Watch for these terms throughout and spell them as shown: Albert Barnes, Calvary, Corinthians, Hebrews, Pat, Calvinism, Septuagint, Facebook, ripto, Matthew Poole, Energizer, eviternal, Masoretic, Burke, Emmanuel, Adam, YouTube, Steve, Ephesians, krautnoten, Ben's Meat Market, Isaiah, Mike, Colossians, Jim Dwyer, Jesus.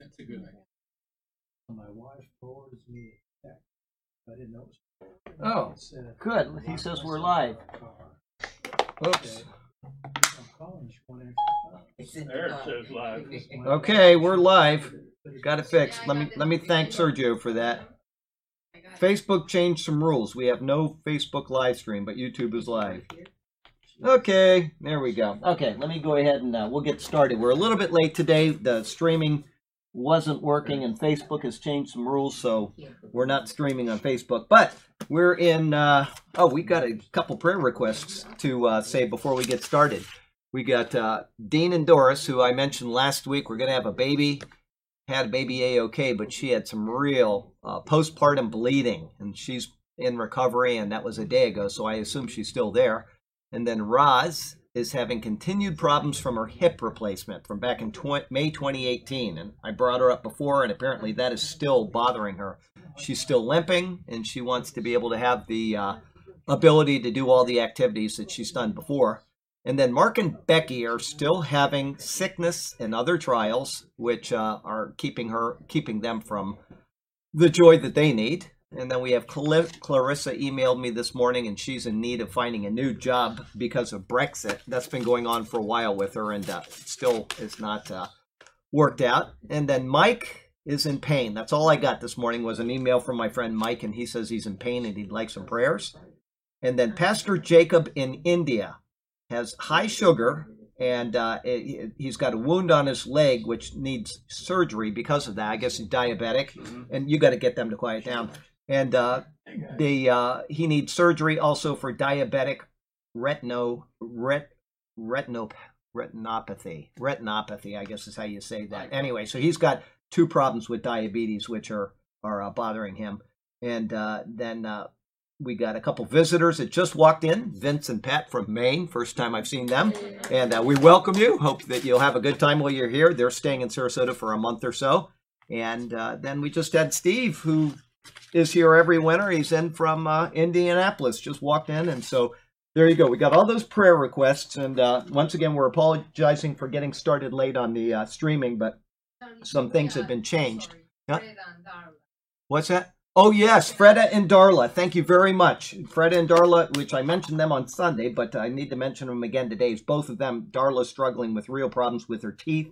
That's a good idea. My wife forwards me a text. I didn't know it was. Oh, good. He says we're live. Oops. There it says live. Okay, we're live. Got it fixed. Let me thank Sergio for that. Facebook changed some rules. We have no Facebook live stream, but YouTube is live. Okay, there we go. Okay, let me go ahead and we'll get started. We're a little bit late today. The streaming wasn't working, and Facebook has changed some rules, so we're not streaming on Facebook. But we're in, we got a couple prayer requests to say before we get started. We got Dean and Doris, who I mentioned last week. We're going to have a baby. Had a baby A-OK, but she had some real postpartum bleeding, and she's in recovery, and that was a day ago, so I assume she's still there. And then Roz is having continued problems from her hip replacement from back in May 2018. And I brought her up before, and apparently that is still bothering her. She's still limping, and she wants to be able to have the ability to do all the activities that she's done before. And then Mark and Becky are still having sickness and other trials, which are keeping them from the joy that they need. And then we have Clarissa emailed me this morning, and she's in need of finding a new job because of Brexit. That's been going on for a while with her, and still is not worked out. And then Mike is in pain. That's all I got this morning was an email from my friend Mike, and he says he's in pain and he'd like some prayers. And then Pastor Jacob in India has high sugar, and he's got a wound on his leg which needs surgery because of that. I guess he's diabetic, and you got to get them to quiet down. And he needs surgery also for diabetic retinopathy. Retinopathy, I guess is how you say that. Anyway, so he's got two problems with diabetes, which are bothering him. And then we got a couple visitors that just walked in, Vince and Pat from Maine. First time I've seen them. And we welcome you. Hope that you'll have a good time while you're here. They're staying in Sarasota for a month or so. And then we just had Steve, who is here every winter. He's in from Indianapolis, just walked in. And so there you go. We got all those prayer requests. And once again, we're apologizing for getting started late on the streaming, but some things have been changed. Huh? What's that? Oh, yes, Freda and Darla. Thank you very much. Freda and Darla, which I mentioned them on Sunday, but I need to mention them again today. Is both of them, Darla struggling with real problems with her teeth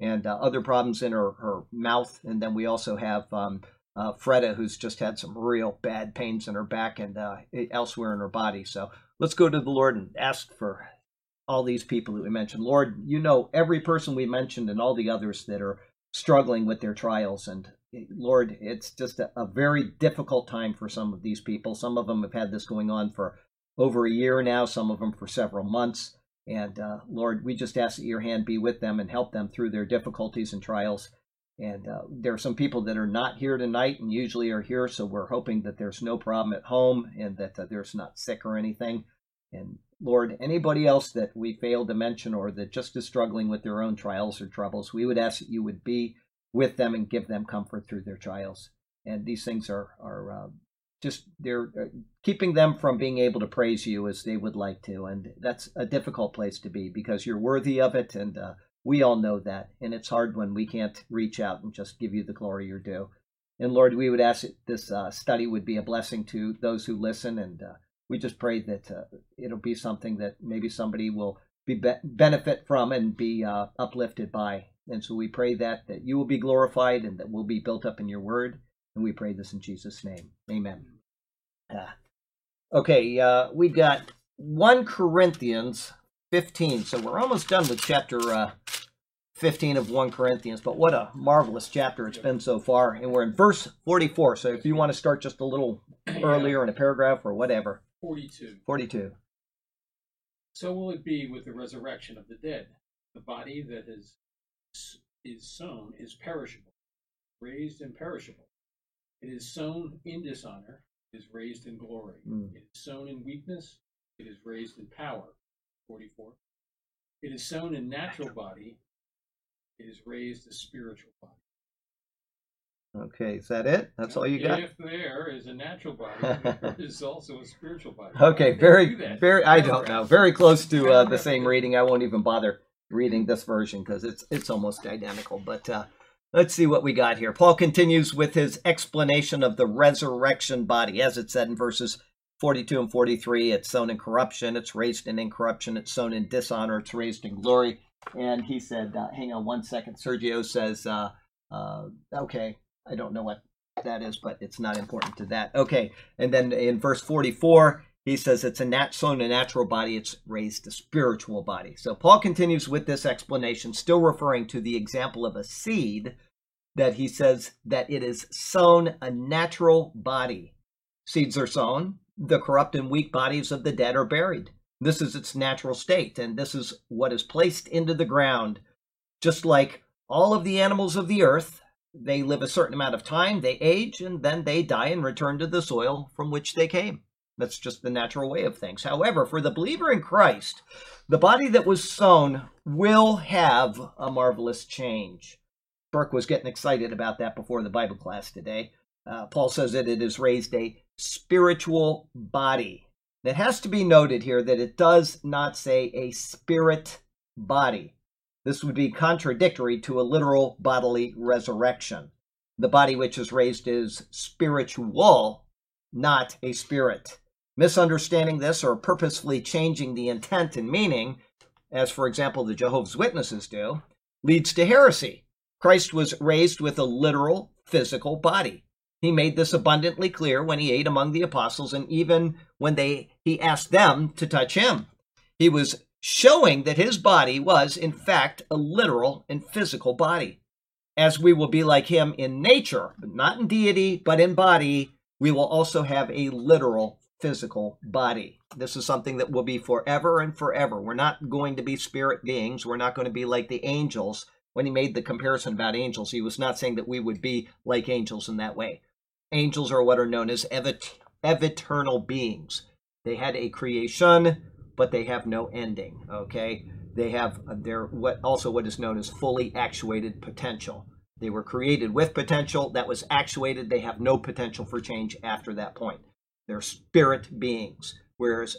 and other problems in her mouth. And then we also have Freda, who's just had some real bad pains in her back and elsewhere in her body. So let's go to the Lord and ask for all these people that we mentioned. Lord, you know every person we mentioned and all the others that are struggling with their trials. And Lord, it's just a very difficult time for some of these people. Some of them have had this going on for over a year now, some of them for several months. And Lord, we just ask that your hand be with them and help them through their difficulties and trials. And there are some people that are not here tonight and usually are here, so we're hoping that there's no problem at home and that there's not sick or anything. And Lord, anybody else that we failed to mention or that just is struggling with their own trials or troubles, we would ask that you would be with them and give them comfort through their trials. And these things are keeping them from being able to praise you as they would like to. And that's a difficult place to be because you're worthy of it, and we all know that, and it's hard when we can't reach out and just give you the glory you're due. And Lord, we would ask that this study would be a blessing to those who listen, and we just pray that it'll be something that maybe somebody will benefit from and be uplifted by. And so we pray that you will be glorified and that we'll be built up in your word, and we pray this in Jesus' name. Amen. Okay, we've got 1 Corinthians 15. So we're almost done with chapter 15 of 1 Corinthians, but what a marvelous chapter it's been so far. And we're in verse 44, so if you want to start just a little earlier in a paragraph or whatever. 42. So will it be with the resurrection of the dead. The body that is sown is perishable, raised imperishable. It is sown in dishonor, it is raised in glory. It is sown in weakness, it is raised in power. 44. It is sown in natural body, it is raised a spiritual body. Okay, is that it? That's all you got? If there is a natural body, there is also a spiritual body. Okay, very, very, I don't know. Very close to the same reading. I won't even bother reading this version because it's almost identical. But let's see what we got here. Paul continues with his explanation of the resurrection body. As it said in verses 42 and 43, it's sown in corruption, it's raised in incorruption, it's sown in dishonor, it's raised in glory. And he said, hang on one second, Sergio says, okay, I don't know what that is, but it's not important to that. Okay, and then in verse 44, he says it's sown a natural body, it's raised a spiritual body. So Paul continues with this explanation, still referring to the example of a seed, that he says that it is sown a natural body. Seeds are sown, the corrupt and weak bodies of the dead are buried. This is its natural state, and this is what is placed into the ground. Just like all of the animals of the earth, they live a certain amount of time, they age, and then they die and return to the soil from which they came. That's just the natural way of things. However, for the believer in Christ, the body that was sown will have a marvelous change. Burke was getting excited about that before the Bible class today. Paul says that it is raised a spiritual body. It has to be noted here that it does not say a spirit body. This would be contradictory to a literal bodily resurrection. The body which is raised is spiritual, not a spirit. Misunderstanding this or purposefully changing the intent and meaning, as for example the Jehovah's Witnesses do, leads to heresy. Christ was raised with a literal physical body. He made this abundantly clear when he ate among the apostles and even when he asked them to touch him. He was showing that his body was, in fact, a literal and physical body. As we will be like him in nature, but not in deity, but in body, we will also have a literal physical body. This is something that will be forever and forever. We're not going to be spirit beings. We're not going to be like the angels. When he made the comparison about angels, he was not saying that we would be like angels in that way. Angels are what are known as eternal beings. They had a creation, but they have no ending, okay? They have what is known as fully actuated potential. They were created with potential that was actuated. They have no potential for change after that point. They're spirit beings, whereas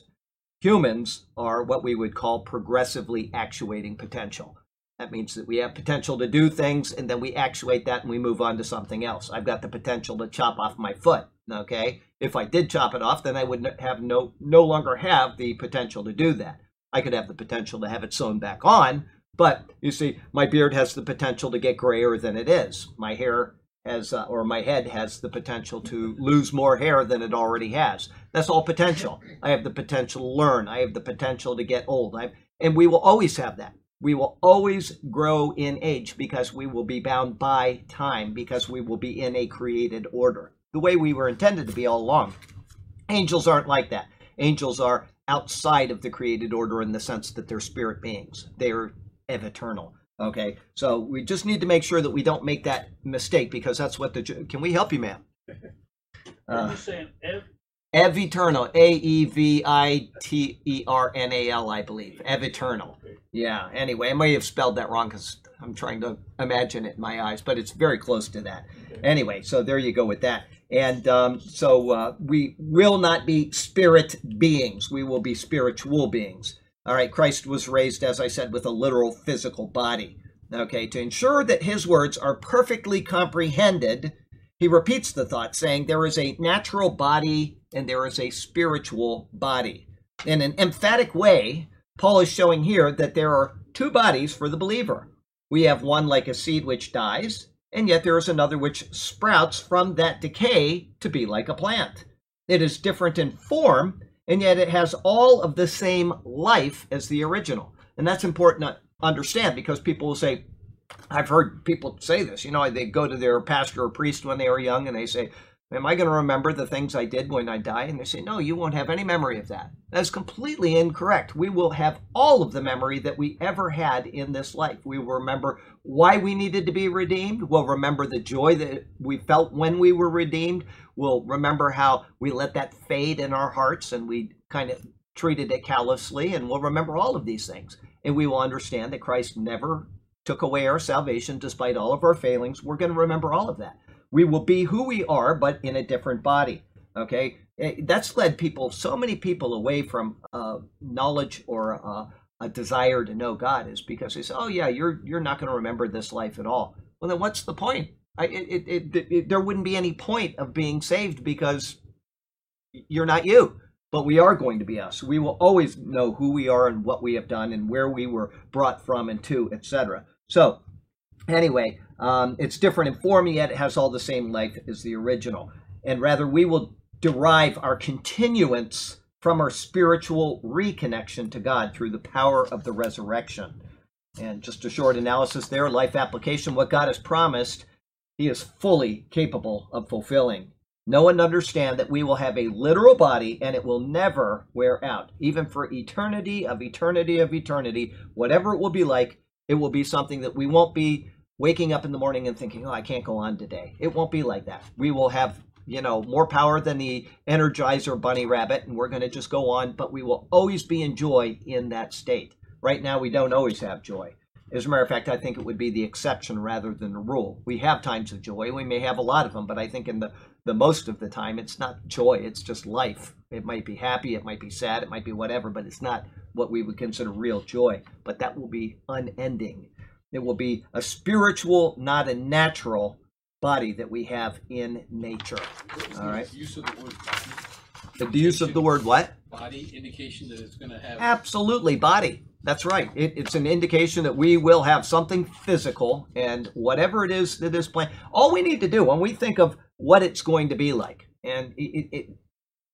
humans are what we would call progressively actuating potential. That means that we have potential to do things, and then we actuate that, and we move on to something else. I've got the potential to chop off my foot, okay? If I did chop it off, then I would no longer have the potential to do that. I could have the potential to have it sewn back on, but, you see, my beard has the potential to get grayer than it is. My hair has, or my head has the potential to lose more hair than it already has. That's all potential. I have the potential to learn. I have the potential to get old. And we will always have that. We will always grow in age because we will be bound by time, because we will be in a created order, the way we were intended to be all along. Angels aren't like that. Angels are outside of the created order in the sense that they're spirit beings. They're eternal, okay? So we just need to make sure that we don't make that mistake because that's what the... Can we help you, ma'am? You're saying Eviternal, A-E-V-I-T-E-R-N-A-L, I believe. Eviternal. Yeah, anyway, I may have spelled that wrong because I'm trying to imagine it in my eyes, but it's very close to that. Anyway, so there you go with that. And we will not be spirit beings. We will be spiritual beings. All right, Christ was raised, as I said, with a literal physical body. Okay, to ensure that his words are perfectly comprehended, he repeats the thought, saying there is a natural body and there is a spiritual body. In an emphatic way, Paul is showing here that there are two bodies for the believer. We have one like a seed which dies, and yet there is another which sprouts from that decay to be like a plant. It is different in form, and yet it has all of the same life as the original. And that's important to understand because people will say, I've heard people say this, you know, they go to their pastor or priest when they were young and they say, am I going to remember the things I did when I die? And they say, no, you won't have any memory of that. That's completely incorrect. We will have all of the memory that we ever had in this life. We will remember why we needed to be redeemed. We'll remember the joy that we felt when we were redeemed. We'll remember how we let that fade in our hearts and we kind of treated it callously. And we'll remember all of these things. And we will understand that Christ never took away our salvation despite all of our failings. We're going to remember all of that. We will be who we are, but in a different body, okay? That's led so many people away from knowledge or a desire to know God is because they say, oh yeah, you're not going to remember this life at all. Well, then what's the point? There wouldn't be any point of being saved because you're not you, but we are going to be us. We will always know who we are and what we have done and where we were brought from and to, etc. So anyway, it's different in form, yet it has all the same life as the original. And rather, we will derive our continuance from our spiritual reconnection to God through the power of the resurrection. And just a short analysis there, life application, what God has promised, he is fully capable of fulfilling. Know and understand that we will have a literal body and it will never wear out. Even for eternity of eternity of eternity, whatever it will be like, it will be something that we won't be waking up in the morning and thinking, oh, I can't go on today. It won't be like that. We will have, you know, more power than the Energizer bunny rabbit, and we're going to just go on, but we will always be in joy in that state. Right now, we don't always have joy. As a matter of fact, I think it would be the exception rather than the rule. We have times of joy. We may have a lot of them, but I think in the most of the time, it's not joy. It's just life. It might be happy. It might be sad. It might be whatever, but it's not what we would consider real joy. But that will be unending. It will be a spiritual, not a natural body that we have in nature. All right. The use of the word body. The use of the word what? Body, indication that it's going to have. Absolutely, body. That's right. It's an indication that we will have something physical, and whatever it is that is planned, all we need to do when we think of what it's going to be like, and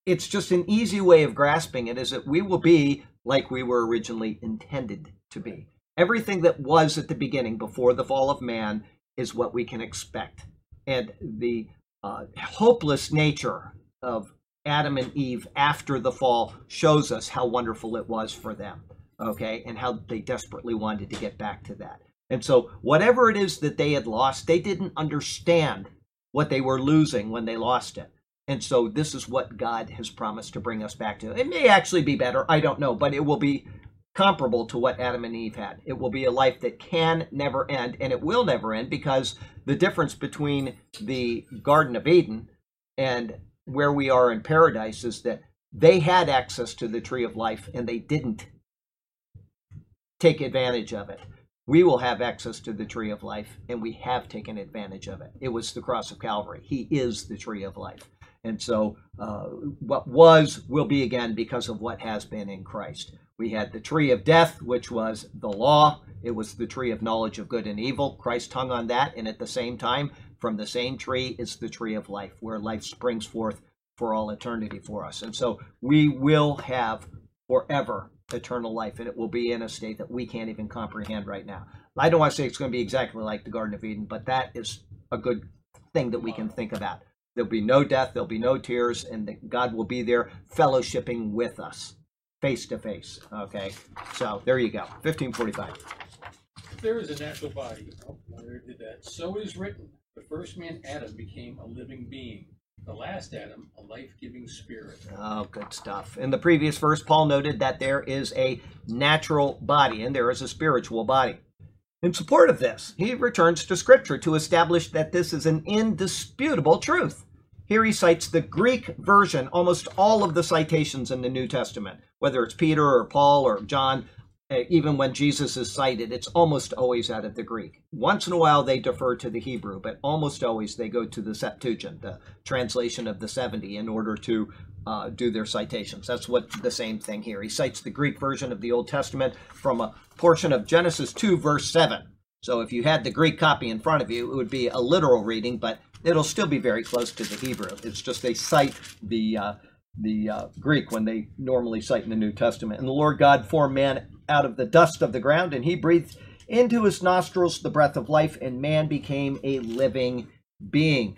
it's just an easy way of grasping it, is that we will be like we were originally intended to be. Everything that was at the beginning before the fall of man is what we can expect. And the hopeless nature of Adam and Eve after the fall shows us how wonderful it was for them. Okay, and how they desperately wanted to get back to that. And so whatever it is that they had lost, they didn't understand what they were losing when they lost it. And so this is what God has promised to bring us back to. It may actually be better, I don't know, but it will be comparable to what Adam and Eve had. It will be a life that can never end, and it will never end, because the difference between the Garden of Eden and where we are in paradise is that they had access to the tree of life and they didn't take advantage of it. We will have access to the tree of life, and we have taken advantage of it. It was the cross of Calvary. He is the tree of life. And so what was will be again because of what has been in Christ. We had the tree of death, which was the law. It was the tree of knowledge of good and evil. Christ hung on that, and at the same time, from the same tree is the tree of life, where life springs forth for all eternity for us. And so we will have forever eternal life, and it will be in a state that we can't even comprehend right now. I don't want to say it's going to be exactly like the Garden of Eden, but that is a good thing that we can think about. There'll be no death, there'll be no tears, and God will be there fellowshipping with us face to face. Okay, so there you go. 1545. There is a natural body. Oh, I already did that. So it is written, the first man Adam became a living being. The last Adam, a life-giving spirit. Oh, good stuff. In the previous verse, Paul noted that there is a natural body and there is a spiritual body. In support of this, he returns to Scripture to establish that this is an indisputable truth. Here he cites the Greek version, almost all of the citations in the New Testament, whether it's Peter or Paul or John, even when Jesus is cited, it's almost always out of the Greek. Once in a while, they defer to the Hebrew, but almost always they go to the Septuagint, the translation of the 70, in order to do their citations. That's what the same thing here. He cites the Greek version of the Old Testament from a portion of Genesis 2, verse 7. So if you had the Greek copy in front of you, it would be a literal reading, but it'll still be very close to the Hebrew. It's just they cite the Greek when they normally cite in the New Testament. And the Lord God formed man out of the dust of the ground, and he breathed into his nostrils the breath of life, and man became a living being.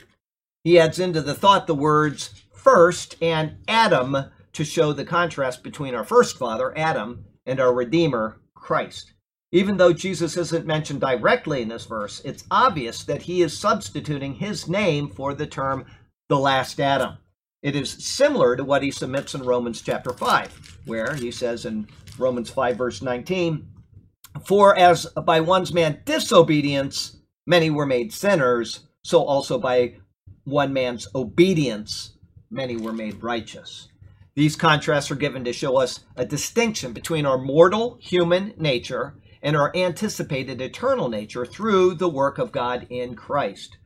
He adds into the thought the words first and Adam to show the contrast between our first father, Adam, and our Redeemer, Christ. Even though Jesus isn't mentioned directly in this verse, it's obvious that he is substituting his name for the term the last Adam. It is similar to what he submits in Romans chapter 5, where he says in Romans 5, verse 19, for as by one's man disobedience, many were made sinners, so also by one man's obedience, many were made righteous. These contrasts are given to show us a distinction between our mortal human nature and our anticipated eternal nature through the work of God in Christ.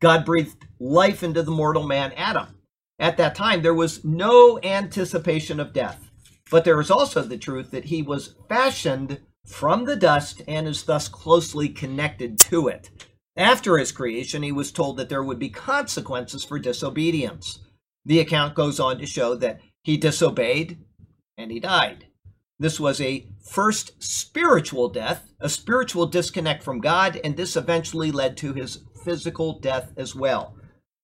God breathed life into the mortal man, Adam. At that time, there was no anticipation of death. But there is also the truth that he was fashioned from the dust and is thus closely connected to it. After his creation, he was told that there would be consequences for disobedience. The account goes on to show that he disobeyed and he died. This was a first spiritual death, a spiritual disconnect from God, and this eventually led to his physical death as well.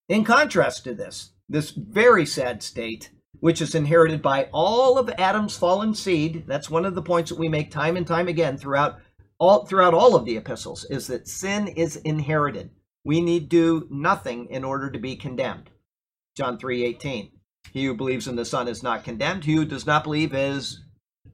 In contrast to this very sad state, which is inherited by all of Adam's fallen seed, that's one of the points that we make time and time again throughout all of the epistles, is that sin is inherited. We need do nothing in order to be condemned. John 3:18. He who believes in the Son is not condemned. He who does not believe is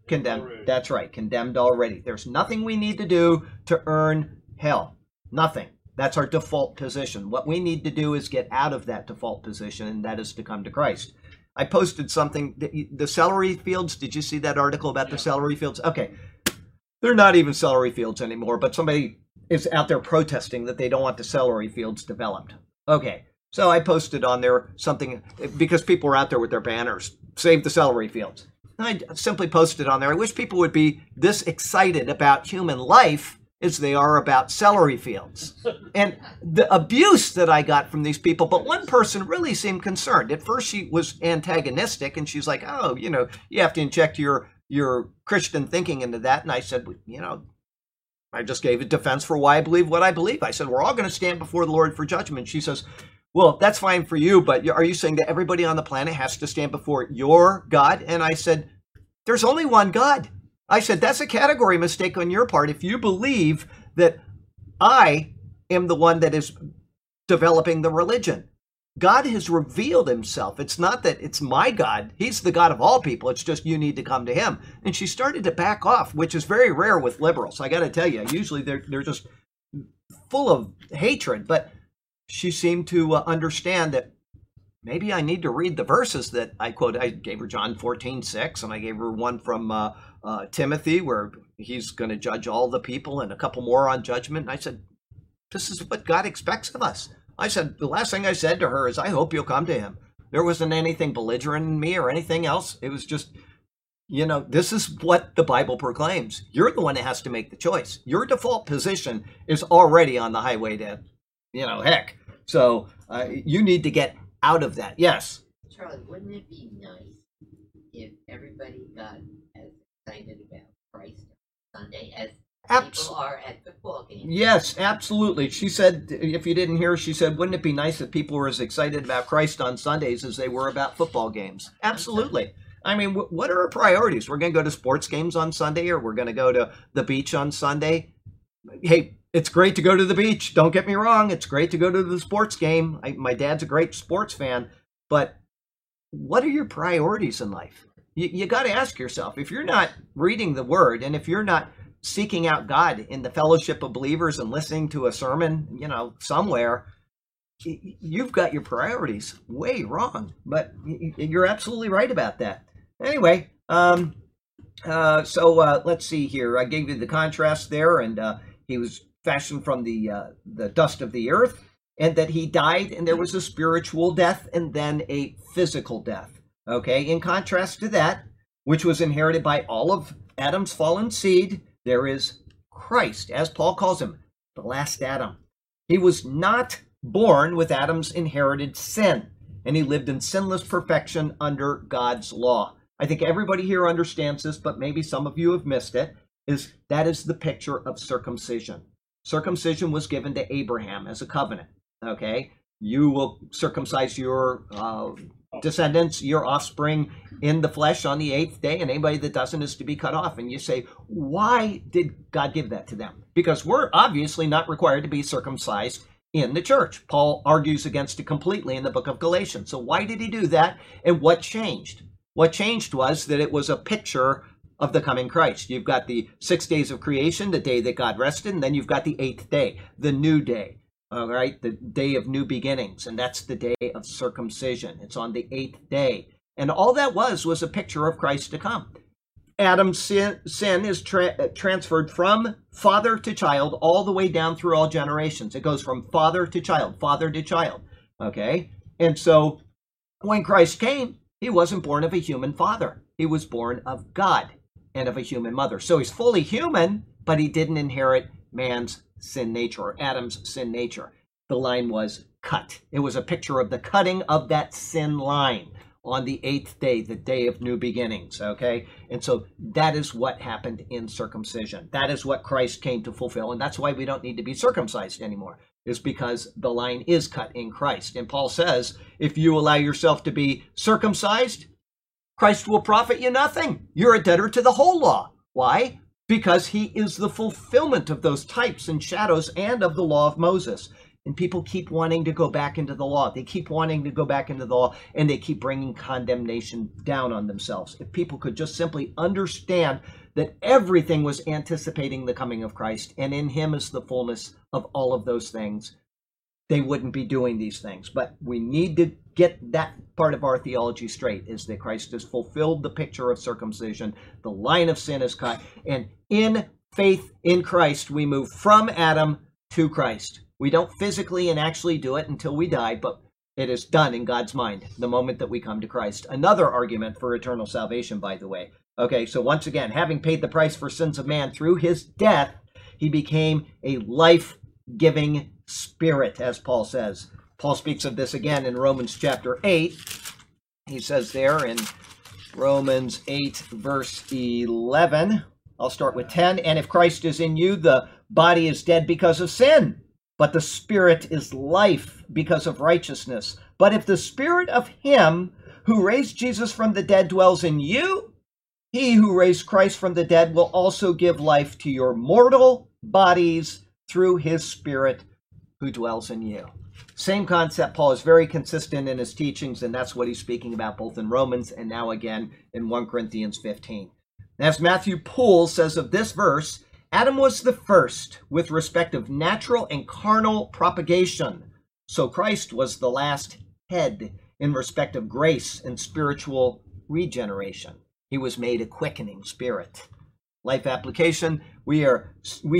condemned. Already. That's right, condemned already. There's nothing we need to do to earn hell. Nothing. That's our default position. What we need to do is get out of that default position, and that is to come to Christ. I posted something, the celery fields. Did you see that article about the celery fields? Okay. They're not even celery fields anymore, but somebody is out there protesting that they don't want the celery fields developed. Okay, so I posted on there something, because people were out there with their banners, save the celery fields. And I simply posted on there, I wish people would be this excited about human life as they are about celery fields. And the abuse that I got from these people, but one person really seemed concerned. At first she was antagonistic, and she's like, oh, you know, you have to inject your Christian thinking into that. And I said, you know, I just gave a defense for why I believe what I believe. I said, we're all going to stand before the Lord for judgment. She says, well, that's fine for you, but are you saying that everybody on the planet has to stand before your God? And I said, there's only one God. I said, that's a category mistake on your part if you believe that I am the one that is developing the religion. God has revealed himself. It's not that it's my God. He's the God of all people. It's just you need to come to him. And she started to back off, which is very rare with liberals. I got to tell you, usually they're just full of hatred. But she seemed to understand that maybe I need to read the verses that I quote. I gave her John 14:6, and I gave her one from Timothy where he's going to judge all the people, and a couple more on judgment. And I said, this is what God expects of us. I said, the last thing I said to her is, I hope you'll come to him. There wasn't anything belligerent in me or anything else. It was just, you know, this is what the Bible proclaims. You're the one that has to make the choice. Your default position is already on the highway to, you know, heck. So you need to get out of that. Yes? Charlie, wouldn't it be nice if everybody got as excited about Christ on Sunday as people are at the ball game? Yes, absolutely. She said, if you didn't hear, she said, wouldn't it be nice if people were as excited about Christ on Sundays as they were about football games? Absolutely. I mean, what are our priorities? We're going to go to sports games on Sunday, or we're going to go to the beach on Sunday. Hey, it's great to go to the beach. Don't get me wrong. It's great to go to the sports game. My dad's a great sports fan. But what are your priorities in life? You got to ask yourself, if you're not reading the Word, and if you're not seeking out God in the fellowship of believers and listening to a sermon, you know, somewhere, you've got your priorities way wrong. But you're absolutely right about that. Anyway, let's see here. I gave you the contrast there, and he was fashioned from the dust of the earth, and that he died, and there was a spiritual death and then a physical death. Okay, in contrast to that, which was inherited by all of Adam's fallen seed, there is Christ, as Paul calls him, the last Adam. He was not born with Adam's inherited sin, and he lived in sinless perfection under God's law. I think everybody here understands this, but maybe some of you have missed it, is that is the picture of circumcision. Circumcision was given to Abraham as a covenant, okay? You will circumcise your descendants, your offspring, in the flesh on the 8th day, and anybody that doesn't is to be cut off. And you say, why did God give that to them? Because we're obviously not required to be circumcised in the church. Paul argues against it completely in the book of Galatians. So why did he do that, and what changed? What changed was that it was a picture of the coming Christ. You've got the 6 days of creation, the day that God rested, and then you've got the 8th day, the new day. All right, the day of new beginnings, and that's the day of circumcision. It's on the 8th day. And all that was a picture of Christ to come. Adam's sin is transferred from father to child all the way down through all generations. It goes from father to child, okay? And so when Christ came, he wasn't born of a human father. He was born of God and of a human mother. So he's fully human, but he didn't inherit man's sin nature or Adam's sin nature. The line was cut. It was a picture of the cutting of that sin line on the eighth day, the day of new beginnings, okay? And so that is what happened in circumcision. That is what Christ came to fulfill, and that's why we don't need to be circumcised anymore, is because the line is cut in Christ. And Paul says, if you allow yourself to be circumcised, Christ will profit you nothing. You're a debtor to the whole law. Why? Because he is the fulfillment of those types and shadows and of the law of Moses. And people keep wanting to go back into the law. They keep wanting to go back into the law, and they keep bringing condemnation down on themselves. If people could just simply understand that everything was anticipating the coming of Christ, and in him is the fullness of all of those things, they wouldn't be doing these things. But we need to get that part of our theology straight, is that Christ has fulfilled the picture of circumcision. The line of sin is cut, and in faith in Christ, we move from Adam to Christ. We don't physically and actually do it until we die, but it is done in God's mind the moment that we come to Christ. Another argument for eternal salvation, by the way. Okay, so once again, having paid the price for sins of man through his death, he became a life-giving spirit, as Paul says. Paul speaks of this again in Romans chapter 8. He says there in Romans 8, verse 11, I'll start with 10, and if Christ is in you, the body is dead because of sin, but the spirit is life because of righteousness. But if the spirit of him who raised Jesus from the dead dwells in you, he who raised Christ from the dead will also give life to your mortal bodies through his spirit who dwells in you. Same concept. Paul is very consistent in his teachings, and that's what he's speaking about both in Romans and now again in 1 Corinthians 15. As Matthew Poole says of this verse, Adam was the first with respect of natural and carnal propagation. So Christ was the last head in respect of grace and spiritual regeneration. He was made a quickening spirit. Life application, we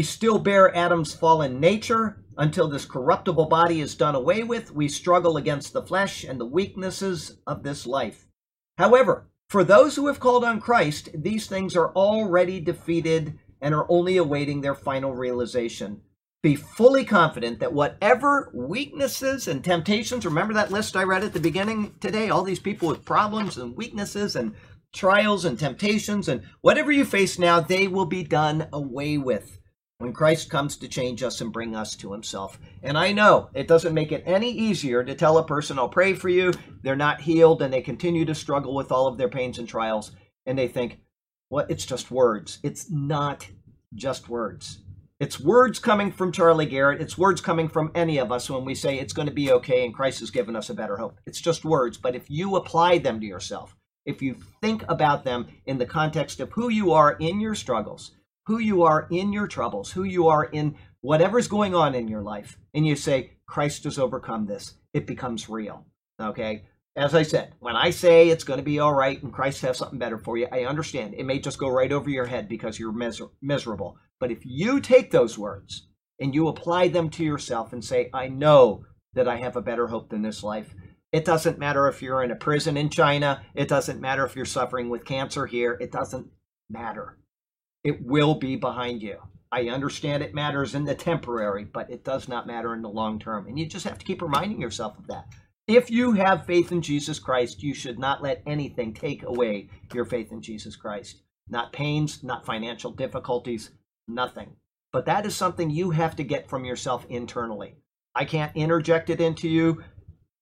still bear Adam's fallen nature. Until this corruptible body is done away with, we struggle against the flesh and the weaknesses of this life. However, for those who have called on Christ, these things are already defeated and are only awaiting their final realization. Be fully confident that whatever weaknesses and temptations, remember that list I read at the beginning today, all these people with problems and weaknesses and trials and temptations, and whatever you face now, they will be done away with when Christ comes to change us and bring us to himself. And I know it doesn't make it any easier to tell a person, I'll pray for you, they're not healed, and they continue to struggle with all of their pains and trials, and they think, well, it's just words. It's not just words. It's words coming from Charlie Garrett. It's words coming from any of us when we say it's going to be okay and Christ has given us a better hope. It's just words. But if you apply them to yourself, if you think about them in the context of who you are in your struggles, who you are in your troubles, who you are in whatever's going on in your life, and you say, Christ has overcome this, it becomes real, okay? As I said, when I say it's going to be all right and Christ has something better for you, I understand. It may just go right over your head because you're miserable. But if you take those words and you apply them to yourself and say, I know that I have a better hope than this life. It doesn't matter if you're in a prison in China. It doesn't matter if you're suffering with cancer here. It doesn't matter. It will be behind you. I understand it matters in the temporary, but it does not matter in the long term. And you just have to keep reminding yourself of that. If you have faith in Jesus Christ, you should not let anything take away your faith in Jesus Christ. Not pains, not financial difficulties, nothing. But that is something you have to get from yourself internally. I can't interject it into you.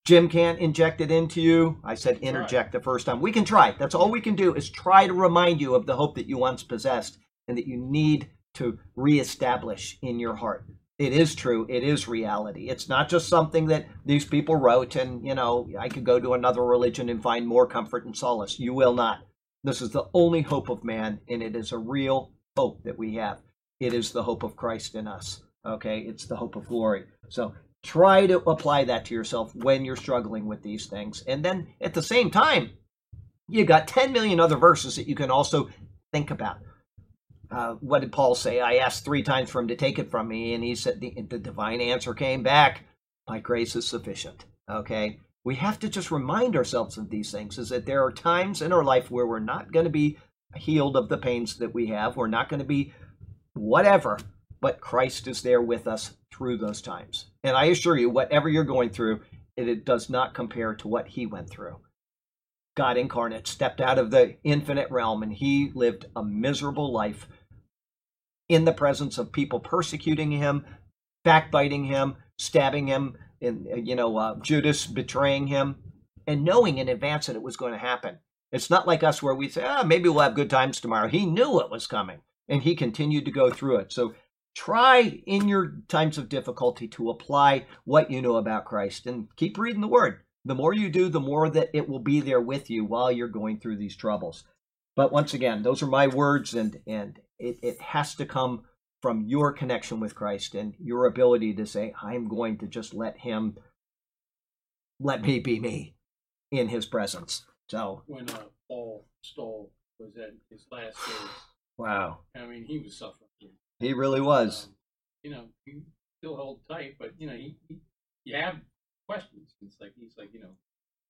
Jim can't inject it into you. I said interject the first time. We can try. That's all we can do is try to remind you of the hope that you once possessed and that you need to reestablish in your heart. It is true. It is reality. It's not just something that these people wrote and, you know, I could go to another religion and find more comfort and solace. You will not. This is the only hope of man, and it is a real hope that we have. It is the hope of Christ in us, okay? It's the hope of glory. So try to apply that to yourself when you're struggling with these things. And then at the same time, You got 10 million other verses that you can also think about. What did Paul say? I asked 3 times for him to take it from me, and he said the divine answer came back. My grace is sufficient. Okay? We have to just remind ourselves of these things, is that there are times in our life where we're not going to be healed of the pains that we have. We're not going to be whatever, but Christ is there with us through those times. And I assure you, whatever you're going through, it does not compare to what he went through. God incarnate stepped out of the infinite realm, and he lived a miserable life in the presence of people persecuting him, backbiting him, stabbing him, and Judas betraying him, and knowing in advance that it was going to happen. It's not like us where we say, maybe we'll have good times tomorrow. He knew it was coming, and he continued to go through it. So try in your times of difficulty to apply what you know about Christ, and keep reading the Word. The more you do, the more that it will be there with you while you're going through these troubles. But once again, those are my words, and it has to come from your connection with Christ and your ability to say, I'm going to just let him, let me be me in his presence. So when Paul stole, was at his last days. Wow. I mean, he was suffering. He really was. He still held tight, but you have questions. He's like,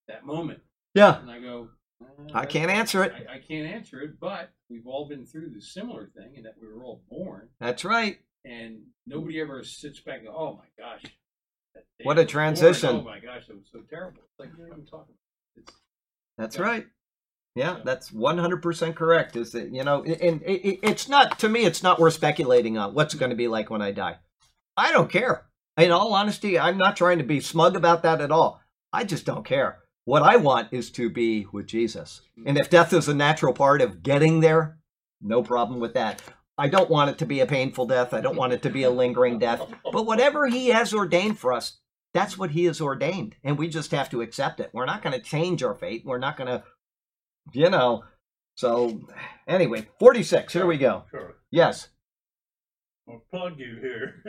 that moment. Yeah. And I go, I can't answer it. I can't answer it, but we've all been through this similar thing, and that we were all born. That's right. And nobody ever sits back and goes, oh my gosh, what a transition! Born, oh my gosh, that was so terrible. It's like, what I'm talking about. That's right. Yeah, that's 100% correct. Is that and it's not, to me, it's not worth speculating on what's it going to be like when I die. I don't care. In all honesty, I'm not trying to be smug about that at all. I just don't care. What I want is to be with Jesus. And if death is a natural part of getting there, no problem with that. I don't want it to be a painful death. I don't want it to be a lingering death. But whatever he has ordained for us, that's what he has ordained. And we just have to accept it. We're not going to change our fate. We're not going to, So anyway, 46. Here we go. Sure. Yes. I'll plug you here.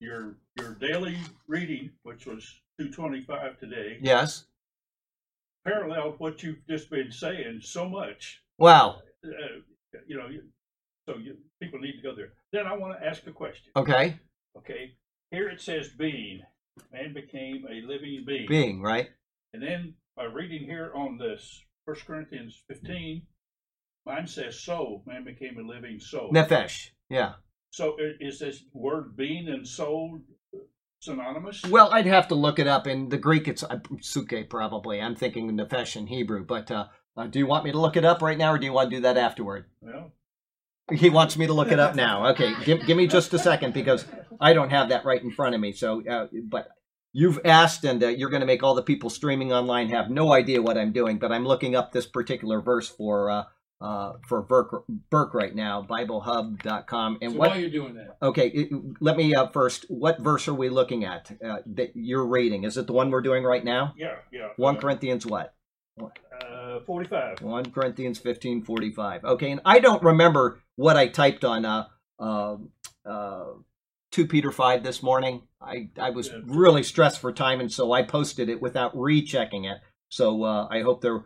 Your daily reading, which was 225 today. Yes. Parallel what you've just been saying so much. Wow. People need to go there. Then I want to ask a question. Okay. Okay. Here it says being. Man became a living being. Being, right? And then by reading here on this 1 Corinthians 15, mine says soul. Man became a living soul. Nefesh. Yeah. So is this word being and soul synonymous? Well, I'd have to look it up. In the Greek, it's psuche, probably. I'm thinking nefesh in Hebrew. But do you want me to look it up right now, or do you want to do that afterward? Well, he wants me to look it up now. Okay, give me just a second, because I don't have that right in front of me. So, but you've asked, and you're going to make all the people streaming online have no idea what I'm doing. But I'm looking up this particular verse for Burke right now, BibleHub.com. And so while you're doing that, okay, let me first. What verse are we looking at that you're reading? Is it the one we're doing right now? Yeah. 1 Corinthians what? 45. 1 Corinthians 15:45. Okay, and I don't remember what I typed on 2 Peter 5 this morning. I was really stressed for time, and so I posted it without rechecking it. So I hope there.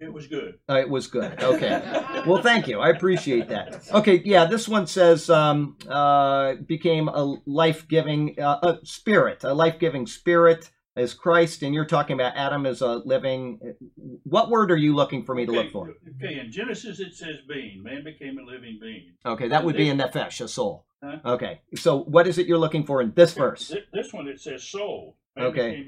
It was good. It was good. Okay. Well, thank you. I appreciate that. Okay. Yeah. This one says, became a life-giving spirit, a life-giving spirit as Christ. And you're talking about Adam as a living, what word are you looking for me to look for? Okay. In Genesis, it says being. Man became a living being. Okay. That would be in nefesh, a soul. Huh? Okay. So what is it you're looking for in this verse? This one, it says soul. Okay.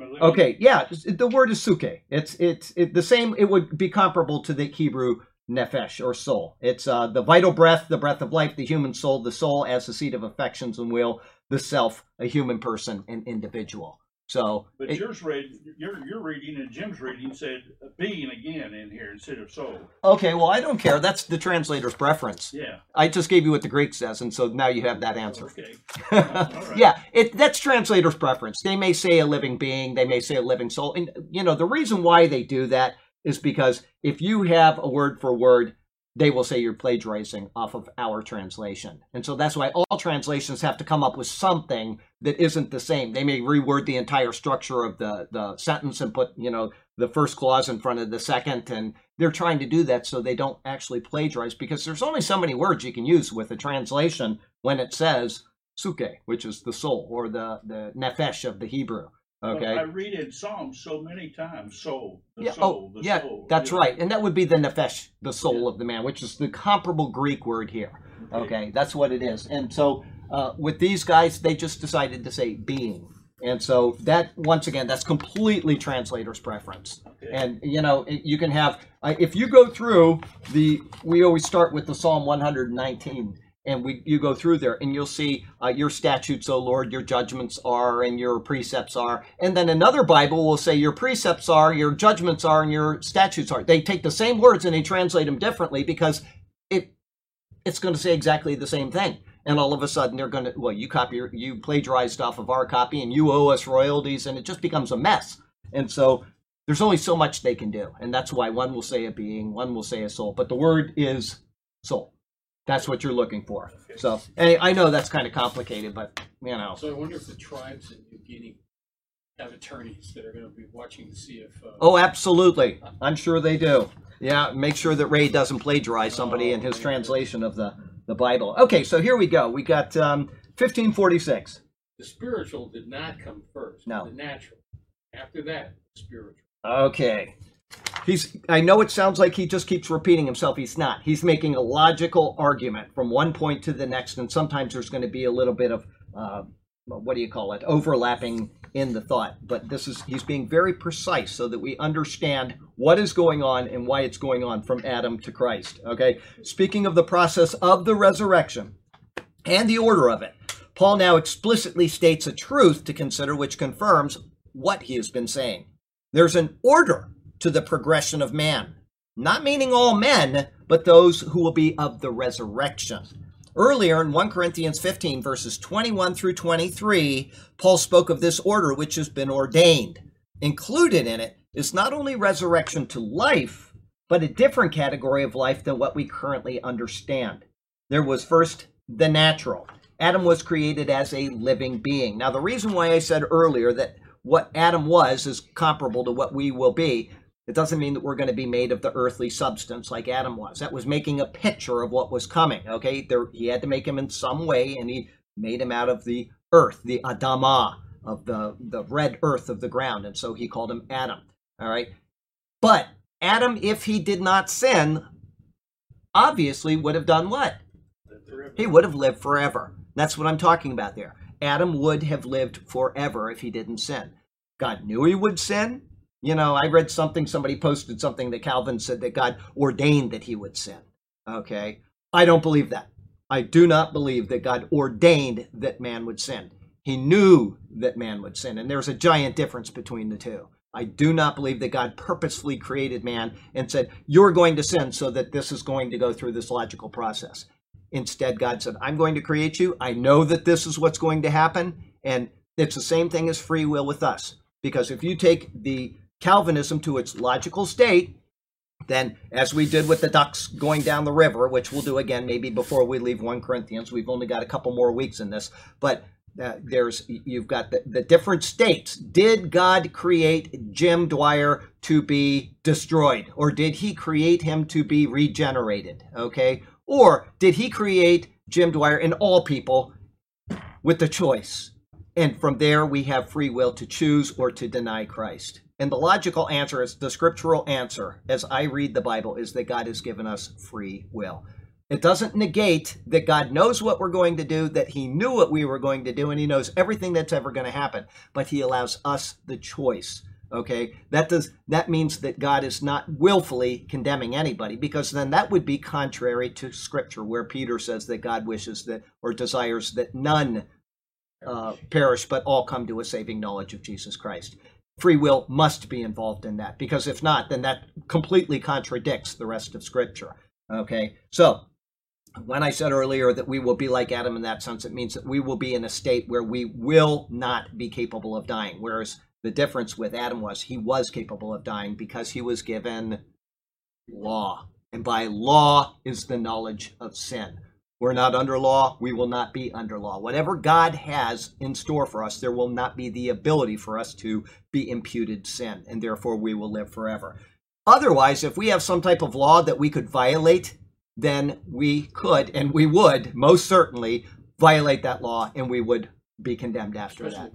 Yeah. The word is psuche. It's the same. It would be comparable to the Hebrew nefesh or soul. It's the vital breath, the breath of life, the human soul, the soul as the seat of affections and will, the self, a human person, an individual. So, but your reading and Jim's reading said being again in here instead of soul. Okay, well, I don't care. That's the translator's preference. Yeah. I just gave you what the Greek says, and so now you have that answer. Okay. All right. Yeah, that's translator's preference. They may say a living being. They may say a living soul. And, the reason why they do that is because if you have a word for word, they will say you're plagiarizing off of our translation. And so that's why all translations have to come up with something that isn't the same. They may reword the entire structure of the sentence and put, you know, the first clause in front of the second, and they're trying to do that so they don't actually plagiarize, because there's only so many words you can use with a translation when it says suke, which is the soul, or the nefesh of the Hebrew. Okay. Well, I read in Psalms so many times, soul, the yeah. soul, oh, the yeah, soul. That's yeah. right. And that would be the nefesh, the soul yeah. of the man, which is the comparable Greek word here. Okay, that's what it is. And so with these guys, they just decided to say being. And so that, once again, that's completely translator's preference. Okay. And, you know, you can have, if you go through the, we always start with the Psalm 119. And you go through there, and you'll see your statutes, O Lord, your judgments are, and your precepts are. And then another Bible will say your precepts are, your judgments are, and your statutes are. They take the same words and they translate them differently, because it's going to say exactly the same thing. And all of a sudden they're going to, well, you plagiarized off of our copy, and you owe us royalties, and it just becomes a mess. And so there's only so much they can do. And that's why one will say a being, one will say a soul, but the word is soul. That's what you're looking for. Okay. So, and I know that's kind of complicated, but, you know. So I wonder if the tribes in New Guinea have attorneys that are going to be watching to see if... Oh, absolutely. I'm sure they do. Yeah, make sure that Ray doesn't plagiarize somebody in his translation of the Bible. Okay, so here we go. We got 1546. The spiritual did not come first. No. The natural. After that, the spiritual. Okay. I know it sounds like he just keeps repeating himself. He's not. He's making a logical argument from one point to the next, and sometimes there's going to be a little bit of, overlapping in the thought. But he's being very precise so that we understand what is going on and why it's going on from Adam to Christ. Okay? Speaking of the process of the resurrection and the order of it, Paul now explicitly states a truth to consider which confirms what he has been saying. There's an order to the progression of man, not meaning all men, but those who will be of the resurrection. Earlier in 1 Corinthians 15, verses 21 through 23, Paul spoke of this order which has been ordained. Included in it is not only resurrection to life, but a different category of life than what we currently understand. There was first the natural. Adam was created as a living being. Now, the reason why I said earlier that what Adam was is comparable to what we will be, it doesn't mean that we're going to be made of the earthly substance like Adam was. That was making a picture of what was coming, okay? He had to make him in some way, and he made him out of the earth, the Adamah, of the red earth of the ground, and so he called him Adam, all right? But Adam, if he did not sin, obviously would have done what? He would have lived forever. That's what I'm talking about there. Adam would have lived forever if he didn't sin. God knew he would sin. You know, I read something, somebody posted something that Calvin said that God ordained that he would sin. Okay? I don't believe that. I do not believe that God ordained that man would sin. He knew that man would sin, and there's a giant difference between the two. I do not believe that God purposefully created man and said, you're going to sin so that this is going to go through this logical process. Instead, God said, I'm going to create you. I know that this is what's going to happen. And it's the same thing as free will with us. Because if you take the Calvinism to its logical state, then as we did with the ducks going down the river, which we'll do again maybe before we leave 1 Corinthians. We've only got a couple more weeks in this. But you've got the different states. Did God create Jim Dwyer to be destroyed? Or did he create him to be regenerated? Okay? Or did he create Jim Dwyer and all people with the choice? And from there, we have free will to choose or to deny Christ. And the logical answer is the scriptural answer, as I read the Bible, is that God has given us free will. It doesn't negate that God knows what we're going to do, that he knew what we were going to do, and he knows everything that's ever going to happen. But he allows us the choice. Okay, that means that God is not willfully condemning anybody, because then that would be contrary to Scripture, where Peter says that God wishes that or desires that none perish, but all come to a saving knowledge of Jesus Christ. Free will must be involved in that, because if not, then that completely contradicts the rest of Scripture. Okay, so when I said earlier that we will be like Adam in that sense, it means that we will be in a state where we will not be capable of dying, whereas the difference with Adam was he was capable of dying because he was given law. And by law is the knowledge of sin. We're not under law. We will not be under law. Whatever God has in store for us, there will not be the ability for us to be imputed sin, and therefore we will live forever. Otherwise, if we have some type of law that we could violate, then we could, and we would most certainly violate that law, and we would be condemned after that. If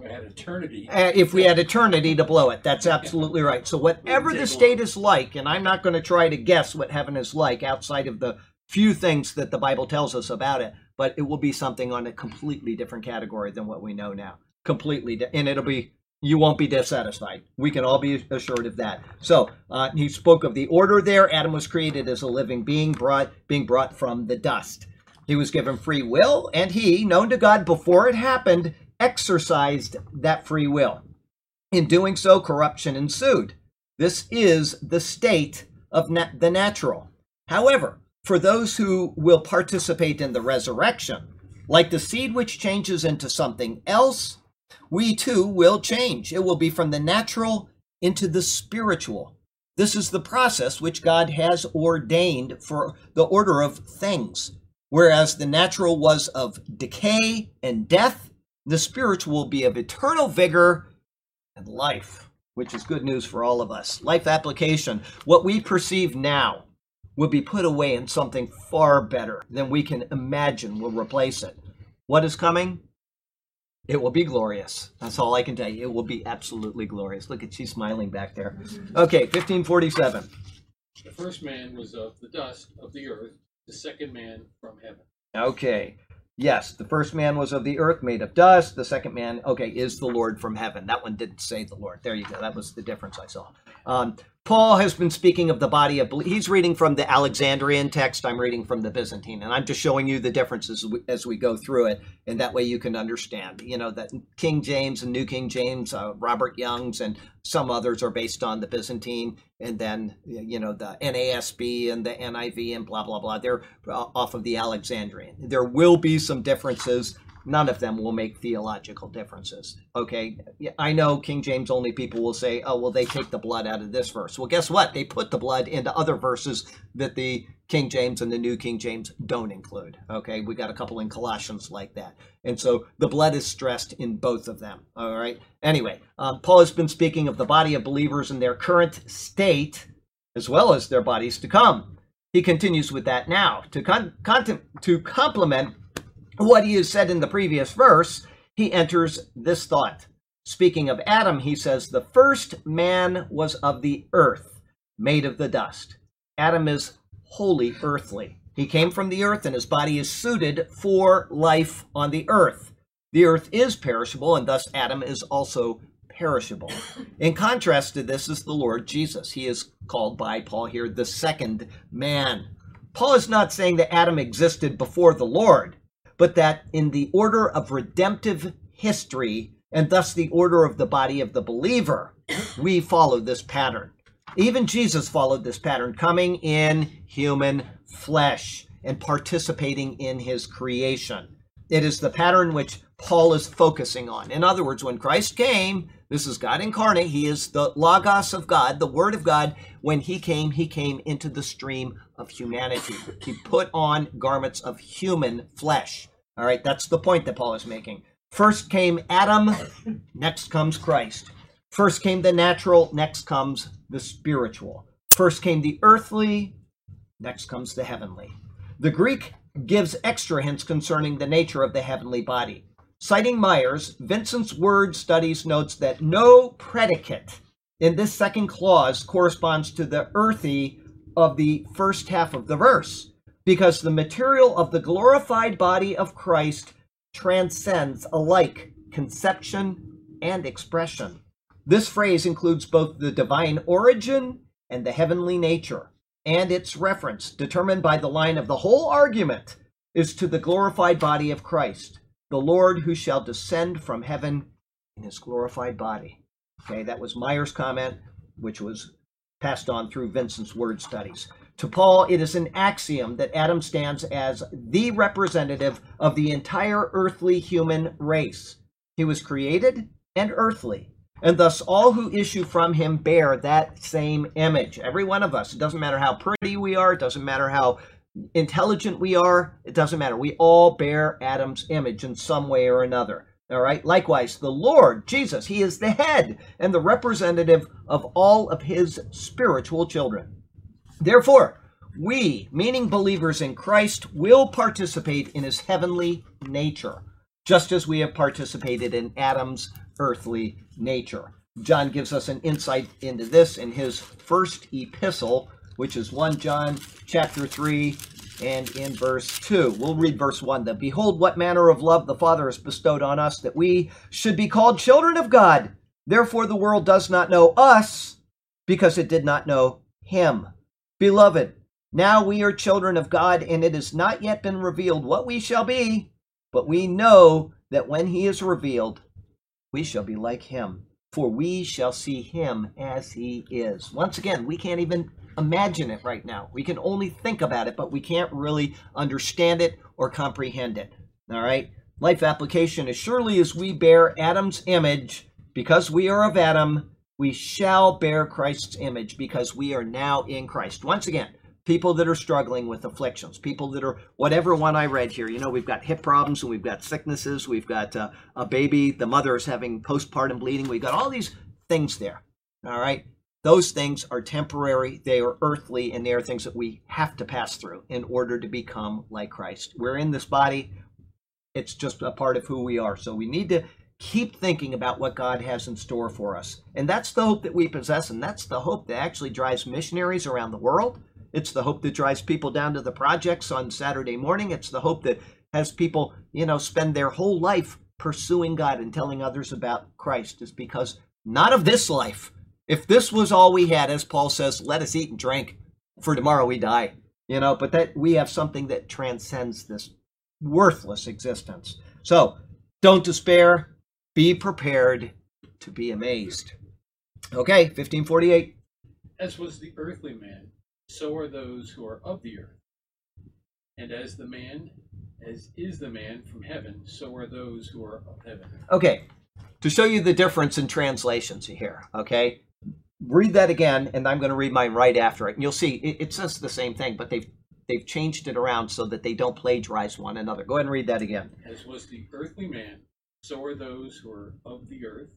we had eternity to blow it, that's absolutely right. So whatever the state is like, and I'm not going to try to guess what heaven is like outside of the few things that the Bible tells us about it, but it will be something on a completely different category than what we know now. Completely, and it'll be, you won't be dissatisfied. We can all be assured of that. So he spoke of the order there. Adam was created as a living being, being brought from the dust. He was given free will, and he, known to God before it happened, exercised that free will. In doing so, corruption ensued. This is the state of the natural. However, for those who will participate in the resurrection, like the seed which changes into something else, we too will change. It will be from the natural into the spiritual. This is the process which God has ordained for the order of things. Whereas the natural was of decay and death, the spiritual will be of eternal vigor and life, which is good news for all of us. Life application. What we perceive now will be put away in something far better than we can imagine will replace it. What is coming? It will be glorious. That's all I can tell you. It will be absolutely glorious. Look at, she's smiling back there. Okay, 1547. The first man was of the dust of the earth. The second man from heaven. Okay. Yes, the first man was of the earth, made of dust. The second man, okay, is the Lord from heaven. That one didn't say the Lord. There you go. That was the difference I saw. Paul has been speaking of the body of belief. He's reading from the Alexandrian text. I'm reading from the Byzantine. And I'm just showing you the differences as we go through it. And that way you can understand. You know, that King James and New King James, Robert Young's, and some others are based on the Byzantine. And then, you know, the NASB and the NIV and blah, blah, blah. They're off of the Alexandrian. There will be some differences. None of them will make theological differences, okay? I know King James only people will say, oh, well, they take the blood out of this verse. Well, guess what? They put the blood into other verses that the King James and the New King James don't include, okay? We got a couple in Colossians like that. And so the blood is stressed in both of them, all right? Anyway, Paul has been speaking of the body of believers in their current state, as well as their bodies to come. He continues with that now. To complement what he has said in the previous verse, he enters this thought. Speaking of Adam, he says, the first man was of the earth, made of the dust. Adam is wholly earthly. He came from the earth, and his body is suited for life on the earth. The earth is perishable, and thus Adam is also perishable. In contrast to this is the Lord Jesus. He is called by Paul here the second man. Paul is not saying that Adam existed before the Lord, but that in the order of redemptive history, and thus the order of the body of the believer, we follow this pattern. Even Jesus followed this pattern, coming in human flesh and participating in his creation. It is the pattern which Paul is focusing on. In other words, when Christ came, this is God incarnate. He is the Logos of God, the Word of God. When he came into the stream of humanity. He put on garments of human flesh. All right, that's the point that Paul is making. First came Adam, next comes Christ. First came the natural, next comes the spiritual. First came the earthly, next comes the heavenly. The Greek gives extra hints concerning the nature of the heavenly body. Citing Myers, Vincent's Word Studies notes that no predicate in this second clause corresponds to the earthy of the first half of the verse, because the material of the glorified body of Christ transcends alike conception and expression. This phrase includes both the divine origin and the heavenly nature, and its reference, determined by the line of the whole argument, is to the glorified body of Christ, the Lord who shall descend from heaven in his glorified body. Okay, that was Myers' comment, which was passed on through Vincent's Word Studies. To Paul, it is an axiom that Adam stands as the representative of the entire earthly human race. He was created and earthly, and thus all who issue from him bear that same image. Every one of us. It doesn't matter how pretty we are. It doesn't matter how intelligent we are, it doesn't matter. We all bear Adam's image in some way or another. All right. Likewise, the Lord Jesus, he is the head and the representative of all of his spiritual children. Therefore, we, meaning believers in Christ, will participate in his heavenly nature, just as we have participated in Adam's earthly nature. John gives us an insight into this in his first epistle, which is 1 John chapter 3 and in verse 2. We'll read verse 1. That behold, what manner of love the Father has bestowed on us, that we should be called children of God. Therefore, the world does not know us, because it did not know him. Beloved, now we are children of God, and it has not yet been revealed what we shall be, but we know that when he is revealed, we shall be like him, for we shall see him as he is. Once again, we can't even imagine it right now. We can only think about it, but we can't really understand it or comprehend it. All right? Life application. As surely as we bear Adam's image, because we are of Adam, we shall bear Christ's image, because we are now in Christ. Once again, people that are struggling with afflictions, people that are, whatever one I read here, you know, we've got hip problems and we've got sicknesses, we've got a baby, the mother is having postpartum bleeding, we've got all these things there, all right? Those things are temporary, they are earthly, and they are things that we have to pass through in order to become like Christ. We're in this body, it's just a part of who we are, so we need to keep thinking about what God has in store for us. And that's the hope that we possess, and that's the hope that actually drives missionaries around the world. It's the hope that drives people down to the projects on Saturday morning. It's the hope that has people, you know, spend their whole life pursuing God and telling others about Christ. It's because not of this life. If this was all we had, as Paul says, let us eat and drink, for tomorrow we die. You know, but that we have something that transcends this worthless existence. So don't despair. Be prepared to be amazed. Okay, 1548. As was the earthly man, so are those who are of the earth. And as is the man from heaven, so are those who are of heaven. Okay, to show you the difference in translations here, okay? Read that again, and I'm going to read mine right after it. And you'll see, it says the same thing, but they've changed it around so that they don't plagiarize one another. Go ahead and read that again. As was the earthly man, so are those who are of the earth.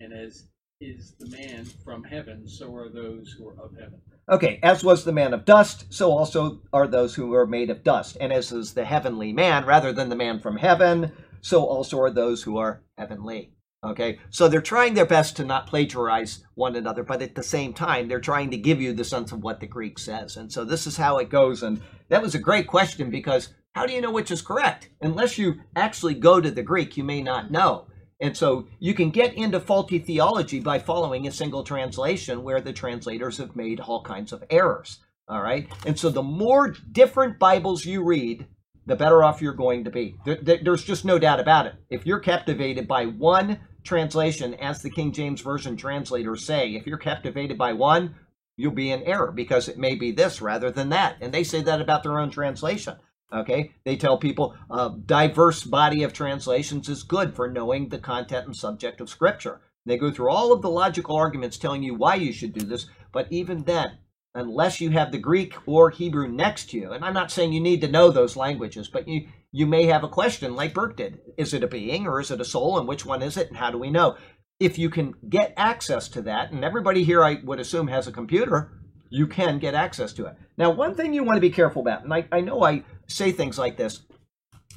And as is the man from heaven, so are those who are of heaven. Okay, as was the man of dust, so also are those who are made of dust. And as is the heavenly man, rather than the man from heaven, so also are those who are heavenly. Okay, so they're trying their best to not plagiarize one another, but at the same time, they're trying to give you the sense of what the Greek says. And so this is how it goes. And that was a great question, because how do you know which is correct? Unless you actually go to the Greek, you may not know. And so you can get into faulty theology by following a single translation where the translators have made all kinds of errors, all right? And so the more different Bibles you read, the better off you're going to be. There's just no doubt about it. If you're captivated by one translation, as the King James Version translators say, if you're captivated by one, you'll be in error, because it may be this rather than that. And they say that about their own translation. Okay, they tell people a diverse body of translations is good for knowing the content and subject of Scripture. They go through all of the logical arguments telling you why you should do this, but even then, unless you have the Greek or Hebrew next to you, and I'm not saying you need to know those languages, but you may have a question like Burke did. Is it a being or is it a soul, and which one is it, and how do we know? If you can get access to that, and everybody here I would assume has a computer, you can get access to it. Now, one thing you want to be careful about, and I know I say things like this,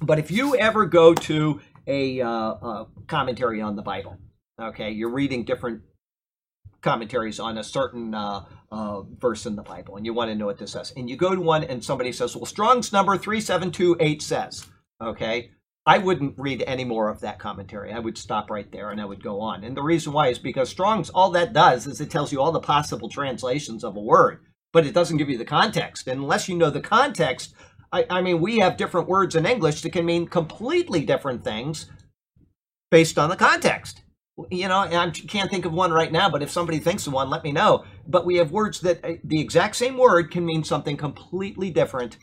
but if you ever go to a commentary on the Bible, okay, you're reading different commentaries on a certain verse in the Bible, and you want to know what this says, and you go to one and somebody says, well, Strong's number 3728 says, okay, I wouldn't read any more of that commentary. I would stop right there and I would go on. And the reason why is because Strong's, all that does is it tells you all the possible translations of a word, but it doesn't give you the context. And unless you know the context, I mean, we have different words in English that can mean completely different things based on the context. You know, and I can't think of one right now, but if somebody thinks of one, let me know. But we have words that the exact same word can mean something completely different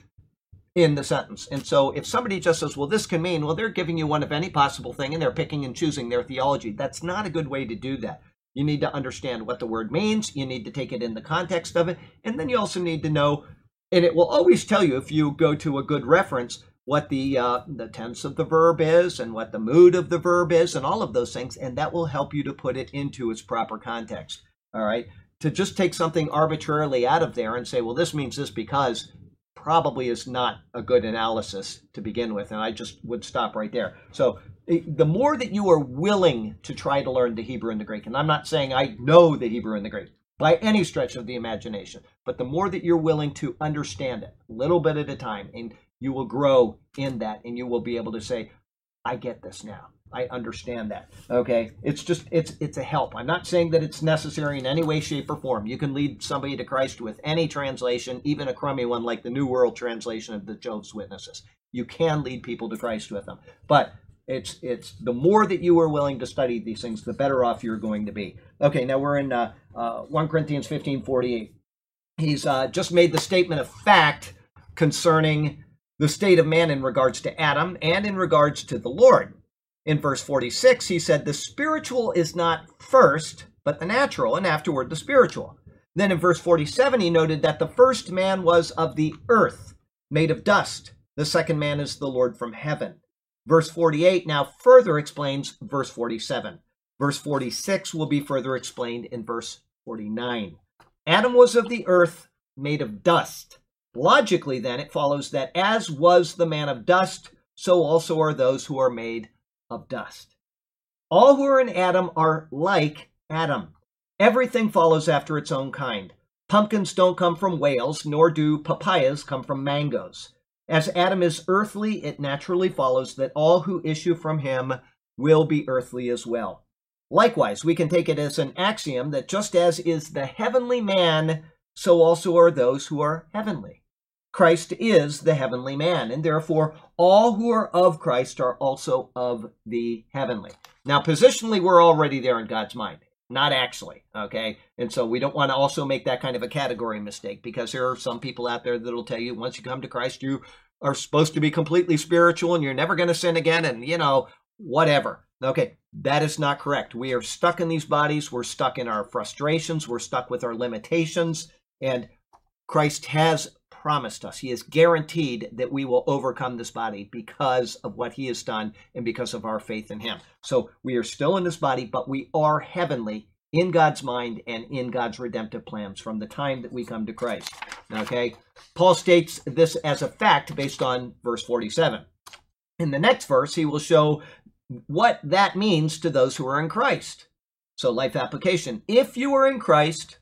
in the sentence. And so if somebody just says, well, this can mean, well, they're giving you one of any possible thing and they're picking and choosing their theology. That's not a good way to do that. You need to understand what the word means. You need to take it in the context of it. And then you also need to know And it will always tell you, if you go to a good reference, what the tense of the verb is and what the mood of the verb is and all of those things, and that will help you to put it into its proper context. All right? To just take something arbitrarily out of there and say, well, this means this because, probably is not a good analysis to begin with, and I just would stop right there. So the more that you are willing to try to learn the Hebrew and the Greek, and I'm not saying I know the Hebrew and the Greek by any stretch of the imagination, but the more that you're willing to understand it, a little bit at a time, and you will grow in that, and you will be able to say, I get this now. I understand that. Okay? It's just, it's a help. I'm not saying that it's necessary in any way, shape, or form. You can lead somebody to Christ with any translation, even a crummy one like the New World Translation of the Jehovah's Witnesses. You can lead people to Christ with them. But it's the more that you are willing to study these things, the better off you're going to be. Okay, now we're in 1 Corinthians 15:48. He's just made the statement of fact concerning the state of man in regards to Adam and in regards to the Lord. In verse 46, he said, the spiritual is not first, but the natural, and afterward the spiritual. Then in verse 47, he noted that the first man was of the earth, made of dust. The second man is the Lord from heaven. Verse 48 now further explains verse 47. Verse 46 will be further explained in verse 49. Adam was of the earth, made of dust. Logically, then, it follows that as was the man of dust, so also are those who are made of dust. All who are in Adam are like Adam. Everything follows after its own kind. Pumpkins don't come from whales, nor do papayas come from mangoes. As Adam is earthly, it naturally follows that all who issue from him will be earthly as well. Likewise, we can take it as an axiom that just as is the heavenly man, so also are those who are heavenly. Christ is the heavenly man, and therefore all who are of Christ are also of the heavenly. Now, positionally, we're already there in God's mind, not actually, okay? And so we don't want to also make that kind of a category mistake, because there are some people out there that will tell you once you come to Christ, you are supposed to be completely spiritual and you're never going to sin again and, you know, whatever. Okay, that is not correct. We are stuck in these bodies. We're stuck in our frustrations. We're stuck with our limitations, and Christ has promised us. He is guaranteed that we will overcome this body because of what he has done and because of our faith in him. So we are still in this body, but we are heavenly in God's mind and in God's redemptive plans from the time that we come to Christ. Okay? Paul states this as a fact based on verse 47. In the next verse, he will show what that means to those who are in Christ. So life application. If you are in Christ,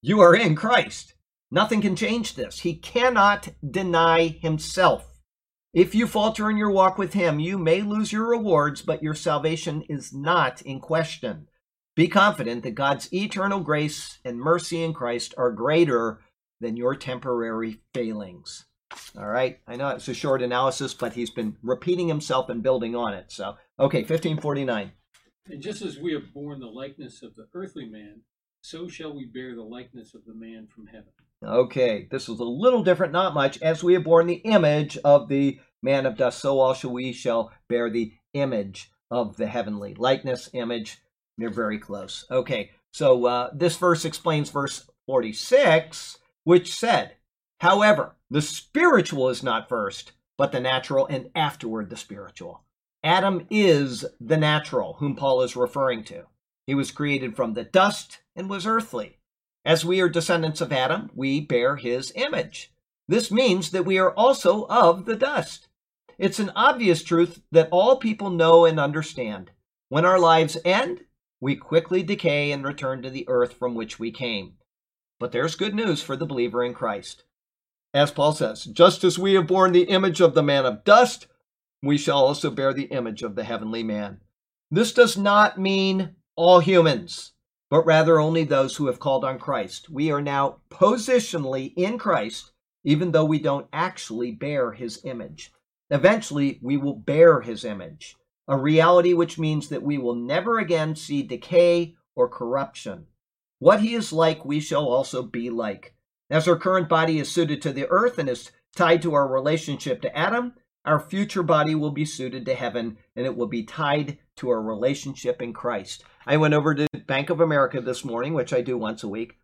you are in Christ. Nothing can change this. He cannot deny himself. If you falter in your walk with him, you may lose your rewards, but your salvation is not in question. Be confident that God's eternal grace and mercy in Christ are greater than your temporary failings. All right. I know it's a short analysis, but he's been repeating himself and building on it. So, okay, 1549. And just as we have borne the likeness of the earthly man, so shall we bear the likeness of the man from heaven. Okay, this is a little different, not much. As we have borne the image of the man of dust, so also we shall bear the image of the heavenly. Likeness, image, they're very close. Okay, so this verse explains verse 46, which said, however, the spiritual is not first, but the natural, and afterward the spiritual. Adam is the natural, whom Paul is referring to. He was created from the dust and was earthly. As we are descendants of Adam, we bear his image. This means that we are also of the dust. It's an obvious truth that all people know and understand. When our lives end, we quickly decay and return to the earth from which we came. But there's good news for the believer in Christ. As Paul says, just as we have borne the image of the man of dust, we shall also bear the image of the heavenly man. This does not mean all humans, but rather only those who have called on Christ. We are now positionally in Christ, even though we don't actually bear his image. Eventually, we will bear his image, a reality which means that we will never again see decay or corruption. What he is like, we shall also be like. As our current body is suited to the earth and is tied to our relationship to Adam, our future body will be suited to heaven, and it will be tied to our relationship in Christ. I went over to Bank of America this morning, which I do once a week,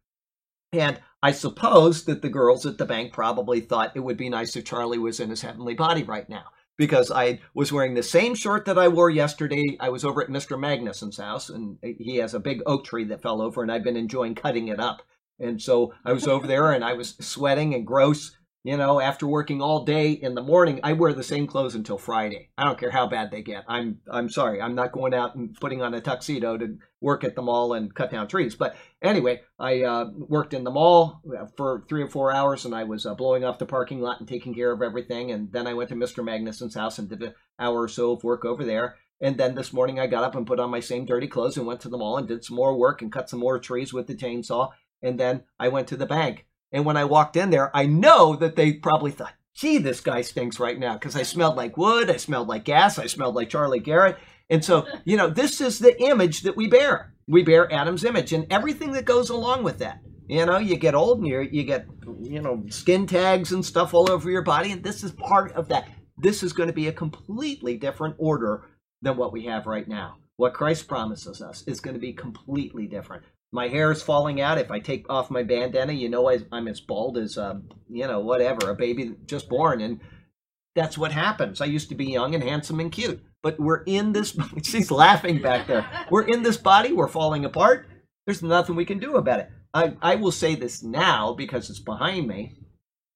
And I suppose that the girls at the bank probably thought it would be nice if Charlie was in his heavenly body right now, because I was wearing the same shirt that I wore yesterday. I was over at Mr. Magnuson's house, and he has a big oak tree that fell over, and I've been enjoying cutting it up. And so I was over there, and I was sweating and gross, you know, after working all day. In the morning, I wear the same clothes until Friday. I don't care how bad they get. I'm sorry. I'm not going out and putting on a tuxedo to work at the mall and cut down trees. But anyway, I worked in the mall for 3 or 4 hours, and I was blowing off the parking lot and taking care of everything. And then I went to Mr. Magnuson's house and did an hour or so of work over there. And then this morning I got up and put on my same dirty clothes and went to the mall and did some more work and cut some more trees with the chainsaw. And then I went to the bank. And when I walked in there, I know that they probably thought, gee, this guy stinks right now, because I smelled like wood, I smelled like gas, I smelled like Charlie Garrett. And so, you know, this is the image that we bear. We bear Adam's image and everything that goes along with that. You know, you get old and you get, you know, skin tags and stuff all over your body. And this is part of that. This is going to be a completely different order than what we have right now. What Christ promises us is going to be completely different. My hair is falling out. If I take off my bandana, you know, I'm as bald as, you know, whatever, a baby just born. And that's what happens. I used to be young and handsome and cute, but we're in this, she's laughing back there. We're in this body. We're falling apart. There's nothing we can do about it. I will say this now because it's behind me.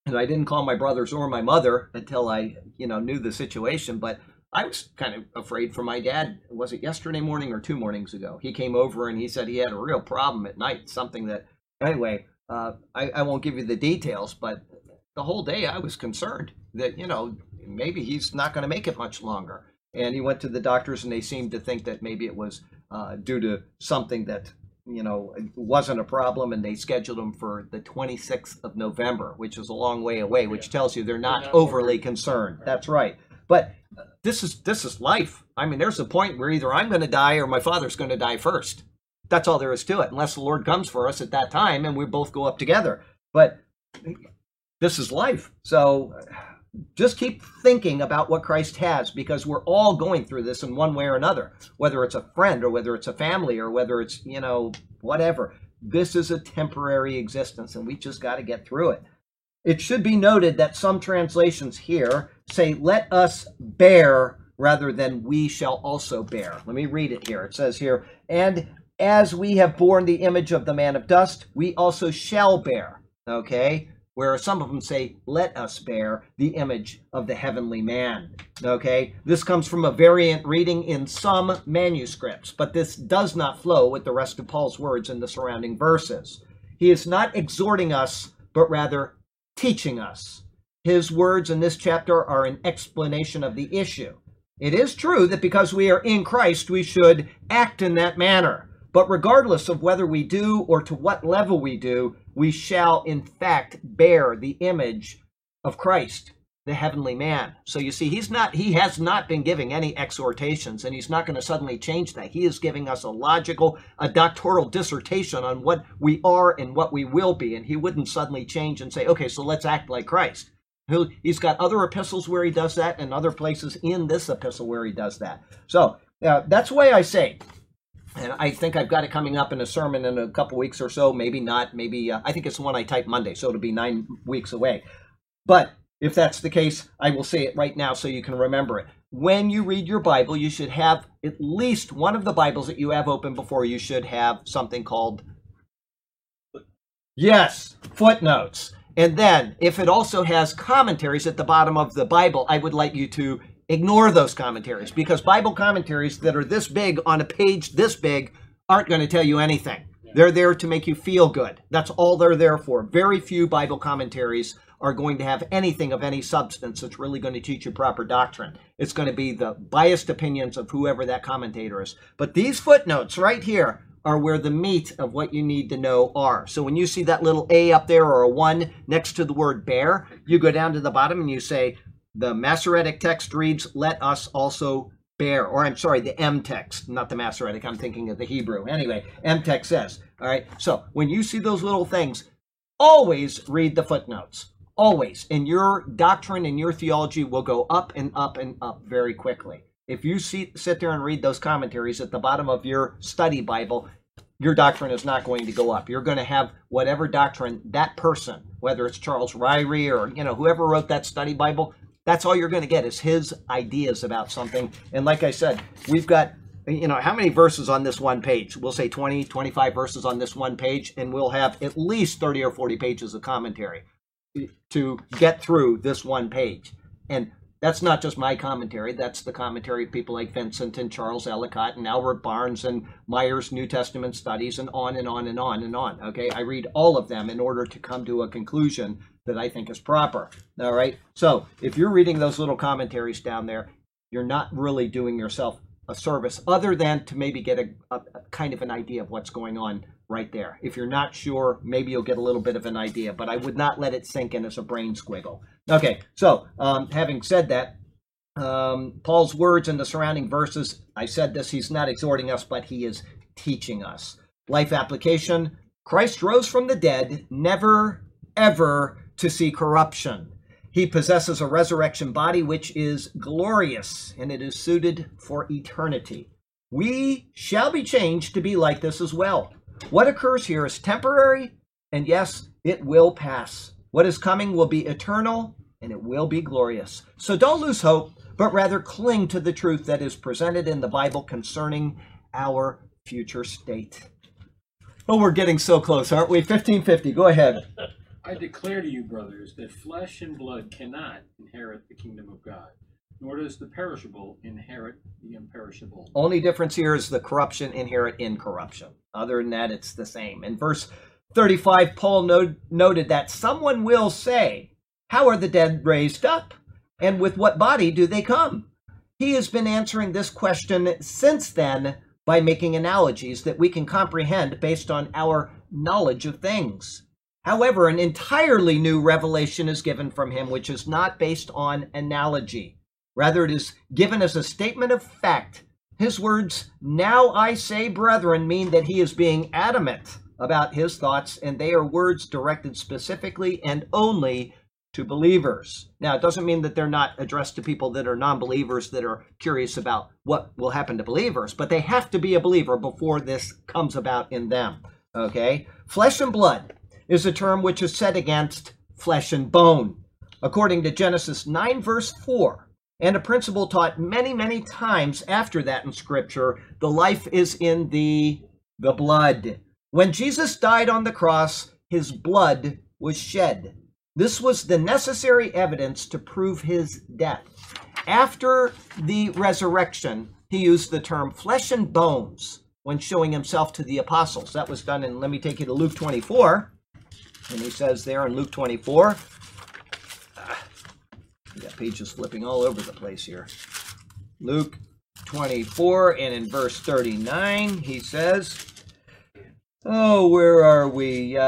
And I didn't call my brothers or my mother until I, you know, knew the situation. But I was kind of afraid for my dad. Was it yesterday morning or 2 mornings ago? He came over and he said he had a real problem at night, something that, anyway, I won't give you the details, but the whole day I was concerned that, you know, maybe he's not going to make it much longer. And he went to the doctors and they seemed to think that maybe it was due to something that, you know, wasn't a problem, and they scheduled him for the 26th of November, which is a long way away, which tells you they're not overly concerned. Right. That's right. But this is life. I mean, there's a point where either I'm going to die or my father's going to die first. That's all there is to it, unless the Lord comes for us at that time and we both go up together. But this is life. So just keep thinking about what Christ has, because we're all going through this in one way or another, whether it's a friend or whether it's a family or whether it's, you know, whatever. This is a temporary existence, and we just got to get through it. It should be noted that some translations here say, let us bear rather than we shall also bear. Let me read it here. It says here, and as we have borne the image of the man of dust, we also shall bear. Okay? Where some of them say, let us bear the image of the heavenly man. Okay? This comes from a variant reading in some manuscripts, but this does not flow with the rest of Paul's words in the surrounding verses. He is not exhorting us, but rather teaching us. His words in this chapter are an explanation of the issue. It is true that because we are in Christ, we should act in that manner. But regardless of whether we do or to what level we do, we shall in fact bear the image of Christ, the heavenly man. So you see, he has not been giving any exhortations, and he's not going to suddenly change that. He is giving us a doctoral dissertation on what we are and what we will be, and he wouldn't suddenly change and say, okay, so let's act like Christ. He's got other epistles where he does that, and other places in this epistle where he does that. So that's why I say, and I think I've got it coming up in a sermon in a couple weeks or so, maybe not, maybe, I think it's the one I type Monday, so it'll be 9 weeks away. But if that's the case, I will say it right now so you can remember it. When you read your Bible, you should have at least one of the Bibles that you have open before you should have something called, yes, footnotes. And then if it also has commentaries at the bottom of the Bible, I would like you to ignore those commentaries, because Bible commentaries that are this big on a page this big aren't going to tell you anything. They're there to make you feel good. That's all they're there for. Very few Bible commentaries are going to have anything of any substance that's really going to teach you proper doctrine. It's going to be the biased opinions of whoever that commentator is. But these footnotes right here are where the meat of what you need to know are. So when you see that little A up there, or a 1 next to the word bear, you go down to the bottom and you say, the Masoretic text reads, let us also bear, or I'm sorry, the M text, not the Masoretic, I'm thinking of the Hebrew. Anyway, M text says, all right, so when you see those little things, always read the footnotes. Always. And your doctrine and your theology will go up and up and up very quickly. If you sit there and read those commentaries at the bottom of your study Bible, your doctrine is not going to go up. You're going to have whatever doctrine that person, whether it's Charles Ryrie or, you know, whoever wrote that study Bible, that's all you're going to get is his ideas about something. And like I said, we've got, you know, how many verses on this one page? We'll say 20, 25 verses on this one page, and we'll have at least 30 or 40 pages of commentary to get through this one page. And that's not just my commentary. That's the commentary of people like Vincent and Charles Ellicott and Albert Barnes and Myers' New Testament studies and on and on and on and on. Okay, I read all of them in order to come to a conclusion that I think is proper. All right, so if you're reading those little commentaries down there, you're not really doing yourself a service other than to maybe get a kind of an idea of what's going on right there. If you're not sure, maybe you'll get a little bit of an idea, but I would not let it sink in as a brain squiggle. Okay, so having said that, Paul's words in the surrounding verses, I said this, he's not exhorting us, but he is teaching us. Life application, Christ rose from the dead, never, ever to see corruption. He possesses a resurrection body which is glorious, and it is suited for eternity. We shall be changed to be like this as well. What occurs here is temporary, and yes, it will pass. What is coming will be eternal, and it will be glorious. So don't lose hope, but rather cling to the truth that is presented in the Bible concerning our future state. Oh, we're getting so close, aren't we? 1550, go ahead. I declare to you, brothers, that flesh and blood cannot inherit the kingdom of God, nor does the perishable inherit the imperishable. Only difference here is the corruption inherit incorruption. Other than that, it's the same. In verse 35, Paul noted that someone will say, "How are the dead raised up? And with what body do they come?" He has been answering this question since then by making analogies that we can comprehend based on our knowledge of things. However, an entirely new revelation is given from him, which is not based on analogy. Rather, it is given as a statement of fact. His words, "Now I say, brethren," mean that he is being adamant about his thoughts, and they are words directed specifically and only to believers. Now, it doesn't mean that they're not addressed to people that are non-believers that are curious about what will happen to believers, but they have to be a believer before this comes about in them. Okay? Flesh and blood is a term which is set against flesh and bone. According to Genesis 9, verse 4, and a principle taught many, many times after that in Scripture, the life is in the blood. When Jesus died on the cross, his blood was shed. This was the necessary evidence to prove his death. After the resurrection, he used the term flesh and bones when showing himself to the apostles. That was done in, let me take you to Luke 24. And he says there in Luke 24, we got pages flipping all over the place here. Luke 24, and in verse 39, he says, oh, where are we?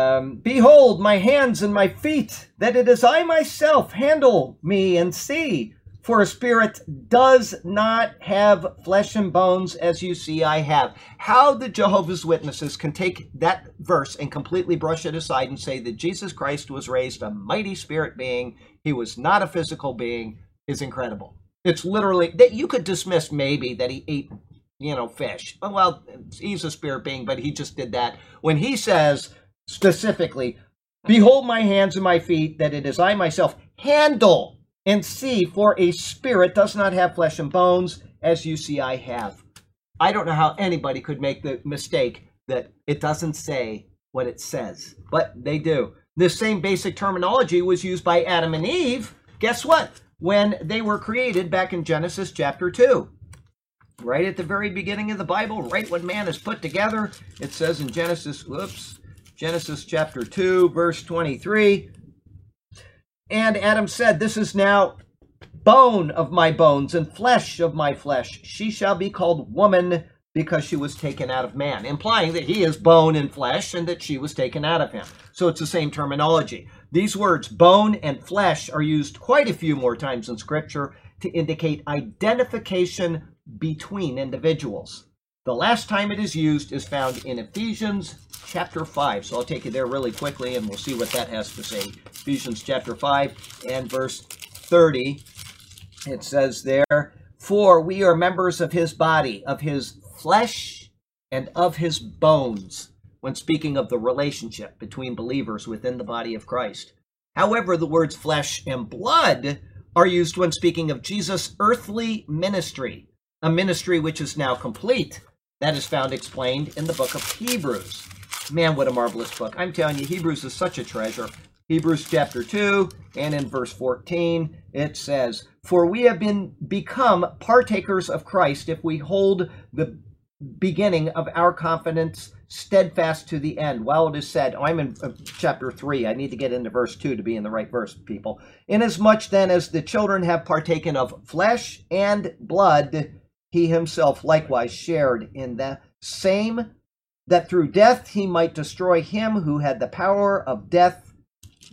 Behold, my hands and my feet, that it is I myself, handle me and see. For a spirit does not have flesh and bones as you see I have. How the Jehovah's Witnesses can take that verse and completely brush it aside and say that Jesus Christ was raised a mighty spirit being, he was not a physical being, is incredible. It's literally, that you could dismiss maybe that he ate, you know, fish. Well, he's a spirit being, but he just did that. When he says specifically, behold my hands and my feet, that it is I myself, handle and see, for a spirit does not have flesh and bones, as you see I have. I don't know how anybody could make the mistake that it doesn't say what it says, but they do. This same basic terminology was used by Adam and Eve, guess what, when they were created back in Genesis chapter 2. Right at the very beginning of the Bible, right when man is put together, it says in Genesis chapter 2, verse 23, and Adam said, this is now bone of my bones and flesh of my flesh. She shall be called woman because she was taken out of man, implying that he is bone and flesh and that she was taken out of him. So it's the same terminology. These words, bone and flesh, are used quite a few more times in Scripture to indicate identification between individuals. The last time it is used is found in Ephesians chapter 5. So I'll take you there really quickly and we'll see what that has to say. Ephesians chapter 5 and verse 30. It says there, for we are members of his body, of his flesh and of his bones, when speaking of the relationship between believers within the body of Christ. However, the words flesh and blood are used when speaking of Jesus' earthly ministry, a ministry which is now complete. That is found explained in the book of Hebrews. Man, what a marvelous book. I'm telling you, Hebrews is such a treasure. Hebrews chapter 2 and in verse 14, it says, "For we have become partakers of Christ if we hold the beginning of our confidence steadfast to the end." While it is said, I'm in chapter 3. I need to get into verse 2 to be in the right verse, people. "Inasmuch then as the children have partaken of flesh and blood, he himself likewise shared in the same, that through death he might destroy him who had the power of death,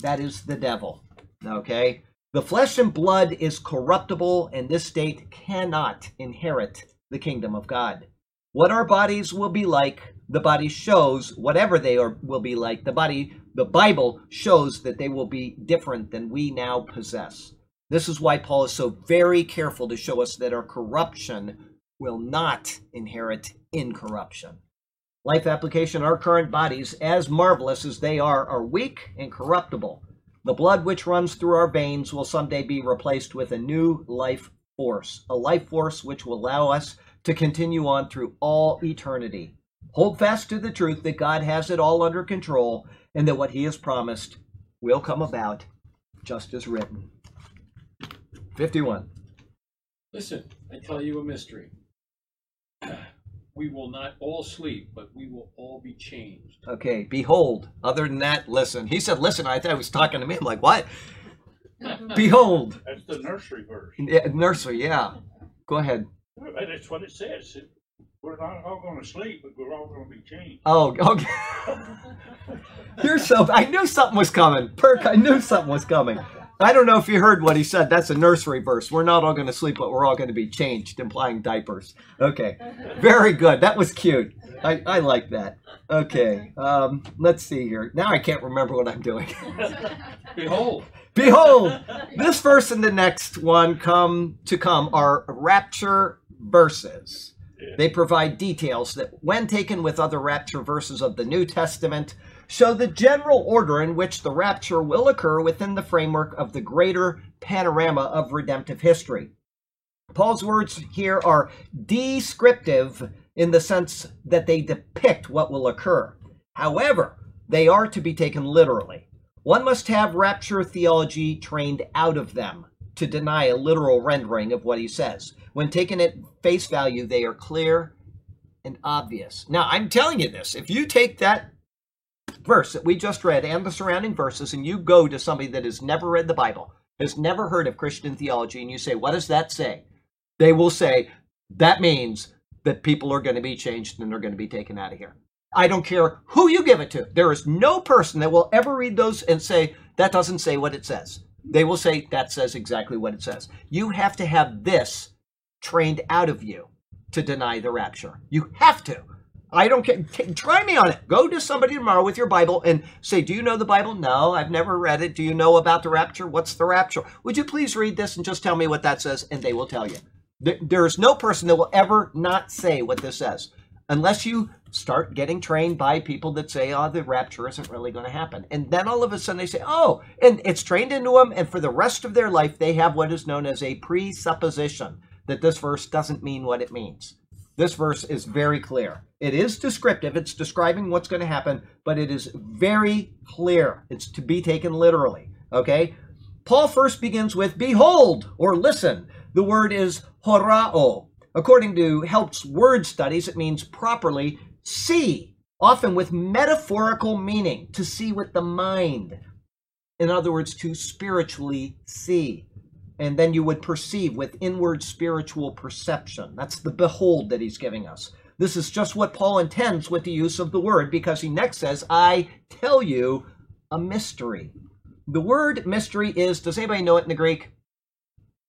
that is the devil." Okay? The flesh and blood is corruptible, and this state cannot inherit the kingdom of God. What our bodies will be like, the body shows, whatever they are, will be like, the body, the Bible shows that they will be different than we now possess. This is why Paul is so very careful to show us that our corruption will not inherit incorruption. Life application: our current bodies, as marvelous as they are weak and corruptible. The blood which runs through our veins will someday be replaced with a new life force, a life force which will allow us to continue on through all eternity. Hold fast to the truth that God has it all under control and that what he has promised will come about just as written. 51. "Listen, I tell you a mystery. We will not all sleep, but we will all be changed." Okay, behold. Other than that, listen. He said, listen. I thought he was talking to me. I'm like, what? Behold. That's the nursery verse. Yeah, nursery, yeah. Go ahead. That's what it says. We're not all going to sleep, but we're all going to be changed. Oh, okay. You're so, I knew something was coming. Burke, I knew something was coming. I don't know if you heard what he said. That's a nursery verse. We're not all going to sleep, but we're all going to be changed, implying diapers. Okay. Very good. That was cute. I like that. Okay. Let's see here. Now I can't remember what I'm doing. Behold. Behold. This verse and the next one to come are rapture verses. They provide details that, when taken with other rapture verses of the New Testament, show the general order in which the rapture will occur within the framework of the greater panorama of redemptive history. Paul's words here are descriptive in the sense that they depict what will occur. However, they are to be taken literally. One must have rapture theology trained out of them to deny a literal rendering of what he says. When taken at face value, they are clear and obvious. Now, I'm telling you this. If you take that verse that we just read and the surrounding verses, and you go to somebody that has never read the Bible, has never heard of Christian theology, and you say, what does that say? They will say, that means that people are going to be changed and they're going to be taken out of here. I don't care who you give it to. There is no person that will ever read those and say, that doesn't say what it says. They will say, that says exactly what it says. You have to have this trained out of you to deny the rapture. You have to. I don't care. Try me on it. Go to somebody tomorrow with your Bible and say, do you know the Bible? No, I've never read it. Do you know about the rapture? What's the rapture? Would you please read this and just tell me what that says? And they will tell you. There is no person that will ever not say what this says, unless you start getting trained by people that say, oh, the rapture isn't really going to happen. And then all of a sudden they say, oh, and it's trained into them. And for the rest of their life, they have what is known as a presupposition that this verse doesn't mean what it means. This verse is very clear. It is descriptive. It's describing what's going to happen, but it is very clear. It's to be taken literally, okay? Paul first begins with behold, or listen. The word is horao. According to Help's word studies, it means properly see, often with metaphorical meaning, to see with the mind. In other words, to spiritually see. And then you would perceive with inward spiritual perception. That's the behold that he's giving us. This is just what Paul intends with the use of the word, because he next says, I tell you a mystery. The word mystery is, does anybody know it in the Greek?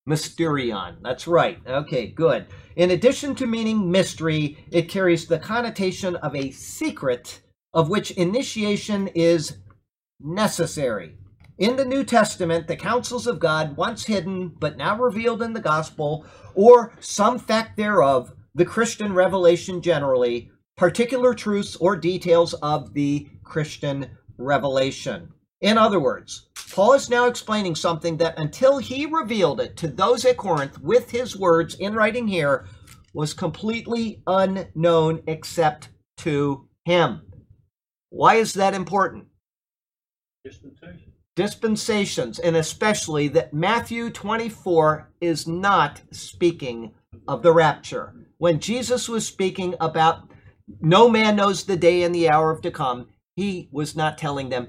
Mysterion. That's right. Okay, good. In addition to meaning mystery, it carries the connotation of a secret of which initiation is necessary. In the New Testament, the counsels of God, once hidden but now revealed in the gospel, or some fact thereof, the Christian revelation generally, particular truths or details of the Christian revelation. In other words, Paul is now explaining something that until he revealed it to those at Corinth with his words in writing here was completely unknown except to him. Why is that important? Dispensations. Dispensations, and especially that Matthew 24 is not speaking of the rapture. When Jesus was speaking about no man knows the day and the hour of to come, he was not telling them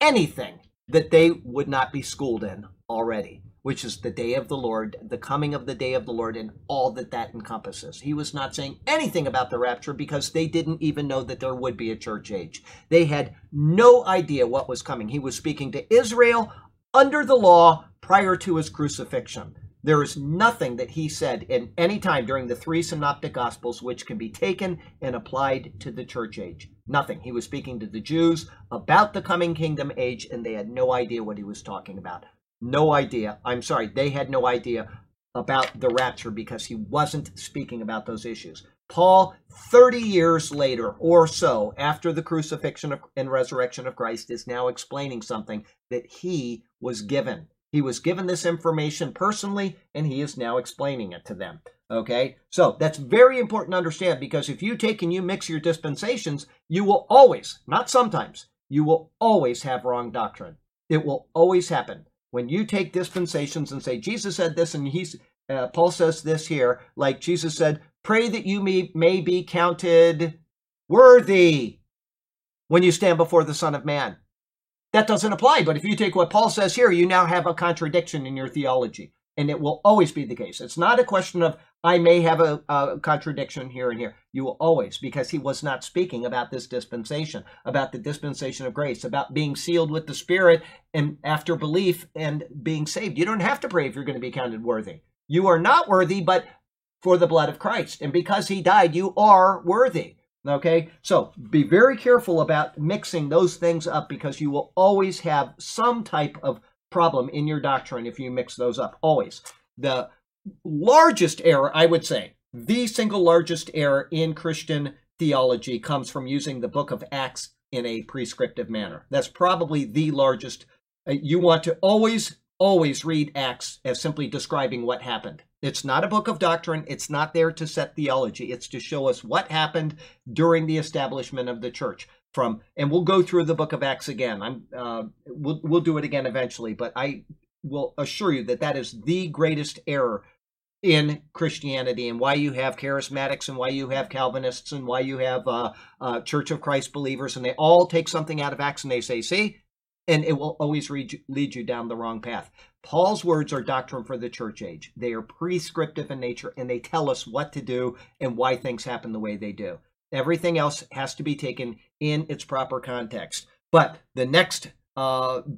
anything that they would not be schooled in already, which is the day of the Lord, the coming of the day of the Lord, and all that that encompasses. He was not saying anything about the rapture because they didn't even know that there would be a church age. They had no idea what was coming. He was speaking to Israel under the law prior to his crucifixion. There is nothing that he said in any time during the three synoptic gospels which can be taken and applied to the church age. Nothing. He was speaking to the Jews about the coming kingdom age, and they had no idea what he was talking about. No idea. I'm sorry, they had no idea about the rapture because he wasn't speaking about those issues. Paul, 30 years later or so, after the crucifixion and resurrection of Christ, is now explaining something that he was given. He was given this information personally, and he is now explaining it to them. Okay? So that's very important to understand, because if you take and you mix your dispensations, you will always, not sometimes, you will always have wrong doctrine. It will always happen. When you take dispensations and say, Jesus said this, and Paul says this here, like Jesus said, pray that you may be counted worthy when you stand before the Son of Man. That doesn't apply, but if you take what Paul says here, you now have a contradiction in your theology, and it will always be the case. It's not a question of, I may have a contradiction here and here. You will always, because he was not speaking about this dispensation, about the dispensation of grace, about being sealed with the Spirit and after belief and being saved. You don't have to pray if you're going to be counted worthy. You are not worthy, but for the blood of Christ, and because he died, you are worthy. Okay, so be very careful about mixing those things up, because you will always have some type of problem in your doctrine if you mix those up. Always. The largest error, I would say, the single largest error in Christian theology comes from using the book of Acts in a prescriptive manner. That's probably the largest. You want to always read Acts as simply describing what happened. It's not a book of doctrine. It's not there to set theology. It's to show us what happened during the establishment of the church. And we'll go through the book of Acts again. We'll do it again eventually, but I will assure you that that is the greatest error in Christianity, and why you have charismatics, and why you have Calvinists, and why you have Church of Christ believers, and they all take something out of Acts and they say, see? And it will always lead you down the wrong path. Paul's words are doctrine for the church age. They are prescriptive in nature, and they tell us what to do and why things happen the way they do. Everything else has to be taken in its proper context. But the next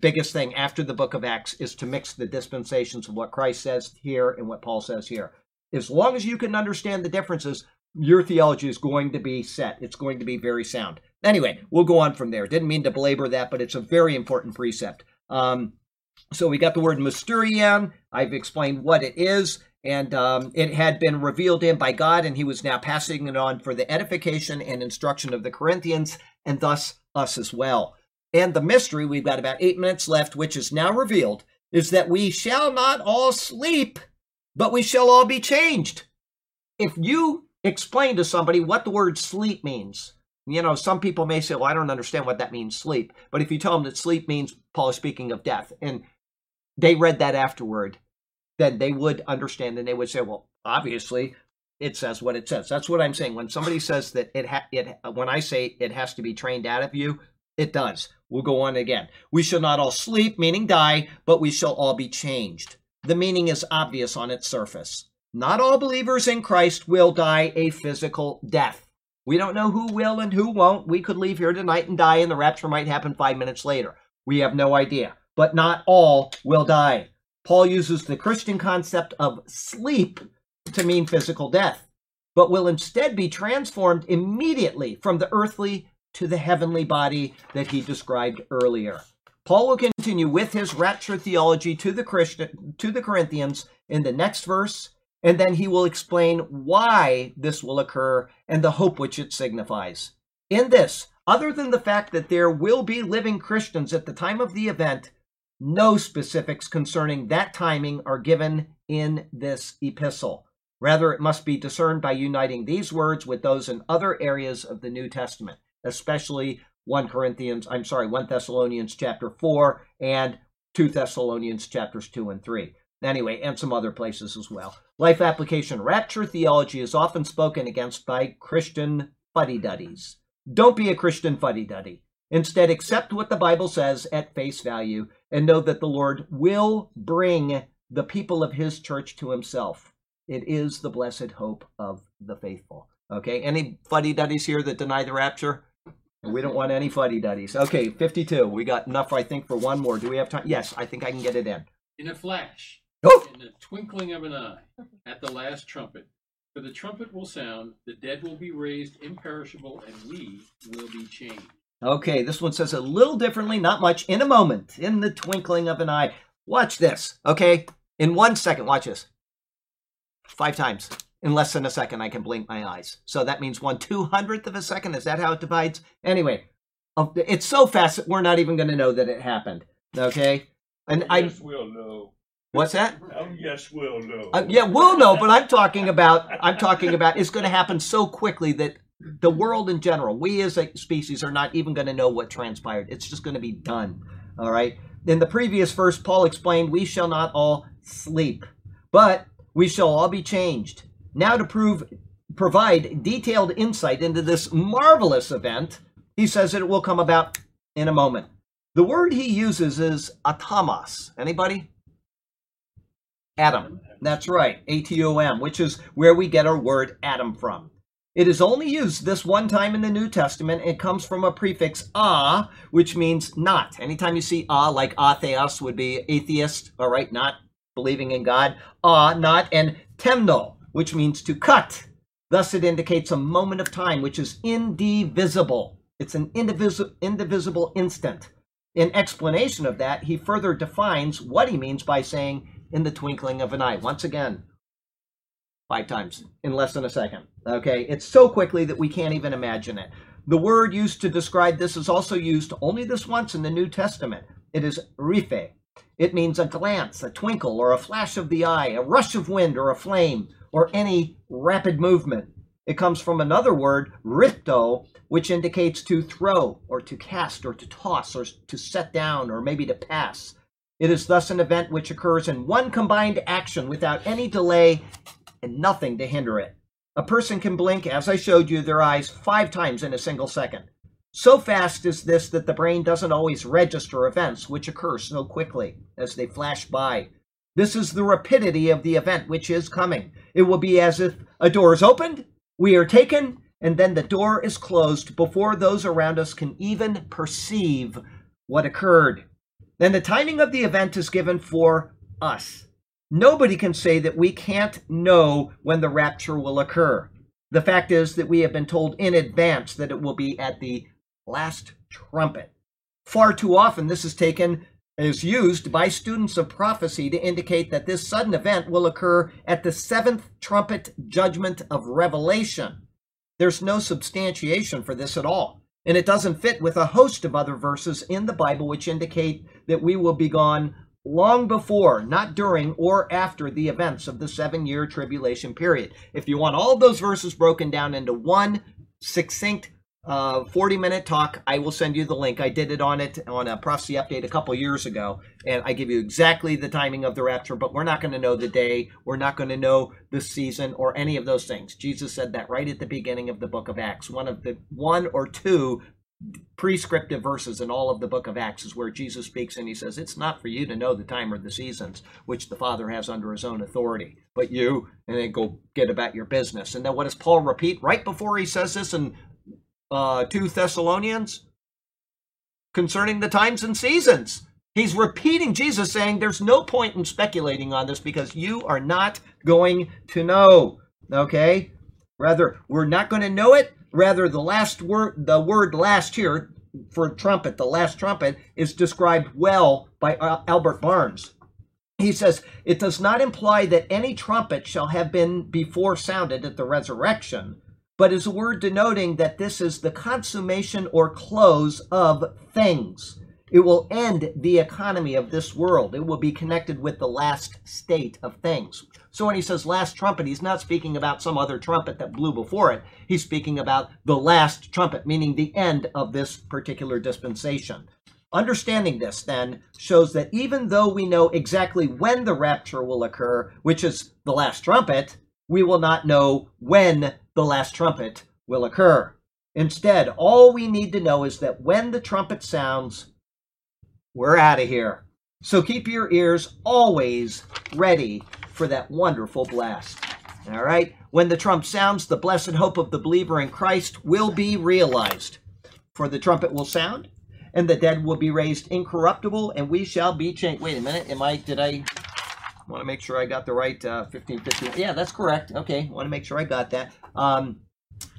biggest thing after the book of Acts is to mix the dispensations of what Christ says here and what Paul says here. As long as you can understand the differences, your theology is going to be set. It's going to be very sound. Anyway, we'll go on from there. Didn't mean to belabor that, but it's a very important precept. So we got the word mysterion. I've explained what it is, and it had been revealed in by God, and he was now passing it on for the edification and instruction of the Corinthians, and thus us as well. And the mystery, we've got about 8 minutes left, which is now revealed, is that we shall not all sleep, but we shall all be changed. If you explain to somebody what the word sleep means, you know, some people may say, well, I don't understand what that means, sleep. But if you tell them that sleep means Paul is speaking of death, and they read that afterward, then they would understand, and they would say, well, obviously, it says what it says. That's what I'm saying. When somebody says that when I say it has to be trained out of you, it does. We'll go on again. We shall not all sleep, meaning die, but we shall all be changed. The meaning is obvious on its surface. Not all believers in Christ will die a physical death. We don't know who will and who won't. We could leave here tonight and die, and the rapture might happen 5 minutes later. We have no idea. But not all will die. Paul uses the Christian concept of sleep to mean physical death, but will instead be transformed immediately from the earthly to the heavenly body that he described earlier. Paul will continue with his rapture theology to the Corinthians in the next verse, and then he will explain why this will occur and the hope which it signifies. In this, other than the fact that there will be living Christians at the time of the event, no specifics concerning that timing are given in this epistle. Rather, it must be discerned by uniting these words with those in other areas of the New Testament, especially 1 Thessalonians chapter 4 and 2 Thessalonians chapters 2 and 3. Anyway, and some other places as well. Life application. Rapture theology is often spoken against by Christian fuddy-duddies. Don't be a Christian fuddy-duddy. Instead, accept what the Bible says at face value and know that the Lord will bring the people of his church to himself. It is the blessed hope of the faithful. Okay, any fuddy-duddies here that deny the rapture? We don't want any fuddy-duddies. Okay, 52. We got enough, I think, for one more. Do we have time? Yes, I think I can get it in. In a flash, in the twinkling of an eye, at the last trumpet. For the trumpet will sound, the dead will be raised imperishable, and we will be changed. Okay, this one says a little differently, not much. In a moment, in the twinkling of an eye. Watch this, okay? In 1 second, watch this. 5 times. In less than a second, I can blink my eyes. So that means 1/200th of a second. Is that how it divides? Anyway, it's so fast that we're not even going to know that it happened. Okay? And yes, we'll know. What's that? Yes, we'll know. Yeah, we'll know, but I'm talking about it's going to happen so quickly that the world in general, we as a species, are not even going to know what transpired. It's just going to be done. All right? In the previous verse, Paul explained, we shall not all sleep, but we shall all be changed. Now to provide detailed insight into this marvelous event, he says that it will come about in a moment. The word he uses is atomos. Anybody? Atom. That's right, A-T-O-M, which is where we get our word atom from. It is only used this one time in the New Testament. It comes from a prefix a, which means not. Anytime you see a, like atheos would be atheist, all right, not believing in God, not, and temno, which means to cut. Thus, it indicates a moment of time, which is indivisible. It's an indivisible instant. In explanation of that, he further defines what he means by saying, in the twinkling of an eye. Once again, 5 times, in less than a second. Okay, it's so quickly that we can't even imagine it. The word used to describe this is also used only this once in the New Testament. It is rife. It means a glance, a twinkle, or a flash of the eye, a rush of wind, or a flame, or any rapid movement. It comes from another word, ripto, which indicates to throw, or to cast, or to toss, or to set down, or maybe to pass. It is thus an event which occurs in one combined action without any delay and nothing to hinder it. A person can blink, as I showed you, their eyes 5 times in a single second. So fast is this that the brain doesn't always register events which occur so quickly as they flash by. This is the rapidity of the event which is coming. It will be as if a door is opened, we are taken, and then the door is closed before those around us can even perceive what occurred. Then the timing of the event is given for us. Nobody can say that we can't know when the rapture will occur. The fact is that we have been told in advance that it will be at the last trumpet. Far too often this is used by students of prophecy to indicate that this sudden event will occur at the 7th trumpet judgment of Revelation. There's no substantiation for this at all. And it doesn't fit with a host of other verses in the Bible which indicate that we will be gone long before, not during or after the events of the 7-year tribulation period. If you want all those verses broken down into one succinct 40-minute talk, I will send you the link. I did it on a prophecy update a couple years ago, and I give you exactly the timing of the rapture, but we're not going to know the day, we're not going to know the season, or any of those things. Jesus said that right at the beginning of the book of Acts. One of the 1 or 2 prescriptive verses in all of the book of Acts is where Jesus speaks and he says, it's not for you to know the time or the seasons, which the Father has under his own authority, but you, and then go get about your business. And then what does Paul repeat right before he says this in 2 Thessalonians? Concerning the times and seasons. He's repeating Jesus saying, there's no point in speculating on this because you are not going to know. Okay? Rather, we're not going to know it. Rather, the word last here for trumpet, the last trumpet, is described well by Albert Barnes. He says, it does not imply that any trumpet shall have been before sounded at the resurrection, but is a word denoting that this is the consummation or close of things. It will end the economy of this world. It will be connected with the last state of things. So when he says last trumpet, he's not speaking about some other trumpet that blew before it. He's speaking about the last trumpet, meaning the end of this particular dispensation. Understanding this, then, shows that even though we know exactly when the rapture will occur, which is the last trumpet, we will not know when the last trumpet will occur. Instead, all we need to know is that when the trumpet sounds, we're out of here. So keep your ears always ready for that wonderful blast. All right? When the trump sounds, the blessed hope of the believer in Christ will be realized. For the trumpet will sound, and the dead will be raised incorruptible, and we shall be changed. Wait a minute. I want to make sure I got the right 1550. Yeah, that's correct. Okay. I want to make sure I got that.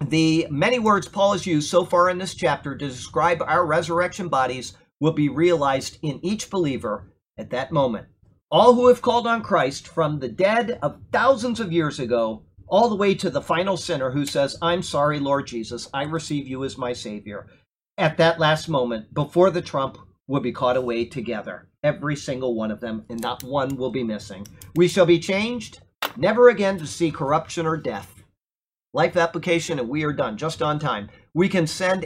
The many words Paul has used so far in this chapter to describe our resurrection bodies will be realized in each believer at that moment. All who have called on Christ, from the dead of thousands of years ago all the way to the final sinner who says, "I'm sorry, Lord Jesus, I receive you as my Savior," at that last moment, before the trump, will be caught away together. Every single one of them, and not one will be missing. We shall be changed, never again to see corruption or death. Life application, and we are done, just on time. We can send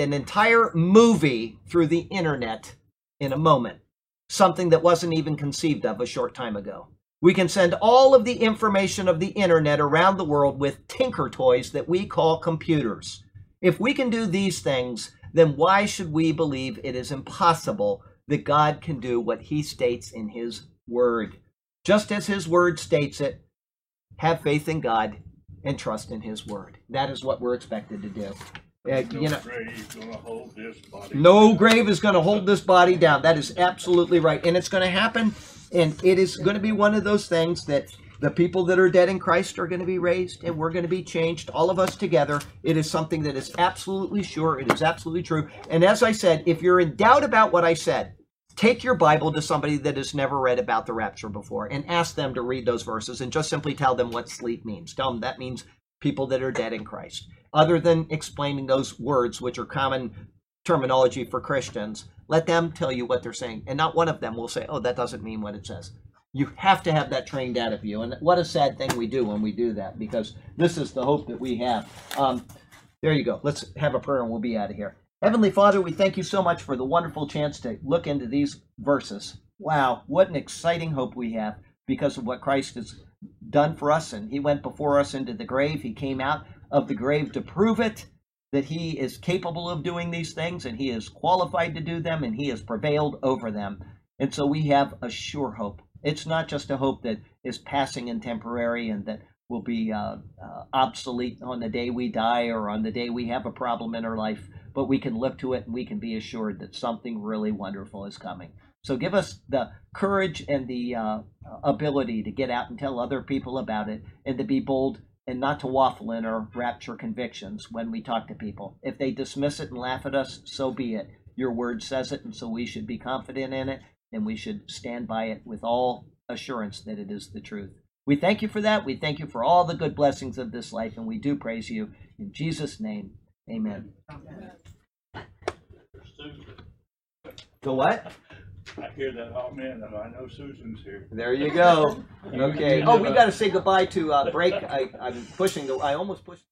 an entire movie through the internet in a moment, something that wasn't even conceived of a short time ago. We can send all of the information of the internet around the world with tinker toys that we call computers. If we can do these things, then why should we believe it is impossible that God can do what he states in his word? Just as his word states it, have faith in God and trust in his word. That is what we're expected to do. No grave is going to hold this body down. That is absolutely right. And it's going to happen. And it is going to be one of those things that the people that are dead in Christ are going to be raised, and we're going to be changed, all of us together. It is something that is absolutely sure. It is absolutely true. And as I said, if you're in doubt about what I said, take your Bible to somebody that has never read about the rapture before and ask them to read those verses, and just simply tell them what sleep means. Tell them that means people that are dead in Christ. Other than explaining those words, which are common terminology for Christians, let them tell you what they're saying. And not one of them will say, "Oh, that doesn't mean what it says." You have to have that trained out of you. And what a sad thing we do when we do that, because this is the hope that we have. There you go. Let's have a prayer and we'll be out of here. Heavenly Father, we thank you so much for the wonderful chance to look into these verses. Wow, what an exciting hope we have because of what Christ has done for us. And he went before us into the grave. He came out of the grave to prove it, that he is capable of doing these things, and he is qualified to do them, and he has prevailed over them. And so we have a sure hope. It's not just a hope that is passing and temporary and that will be obsolete on the day we die or on the day we have a problem in our life, but we can look to it and we can be assured that something really wonderful is coming. So give us the courage and the ability to get out and tell other people about it, and to be bold and not to waffle in our rapture convictions when we talk to people. If they dismiss it and laugh at us, so be it. Your word says it, and so we should be confident in it, and we should stand by it with all assurance that it is the truth. We thank you for that. We thank you for all the good blessings of this life, and we do praise you. In Jesus' name, amen. The what? I hear that amen, and I know Susan's here. There you go. Okay. Oh, we got to say goodbye to Break. I'm pushing. I almost pushed.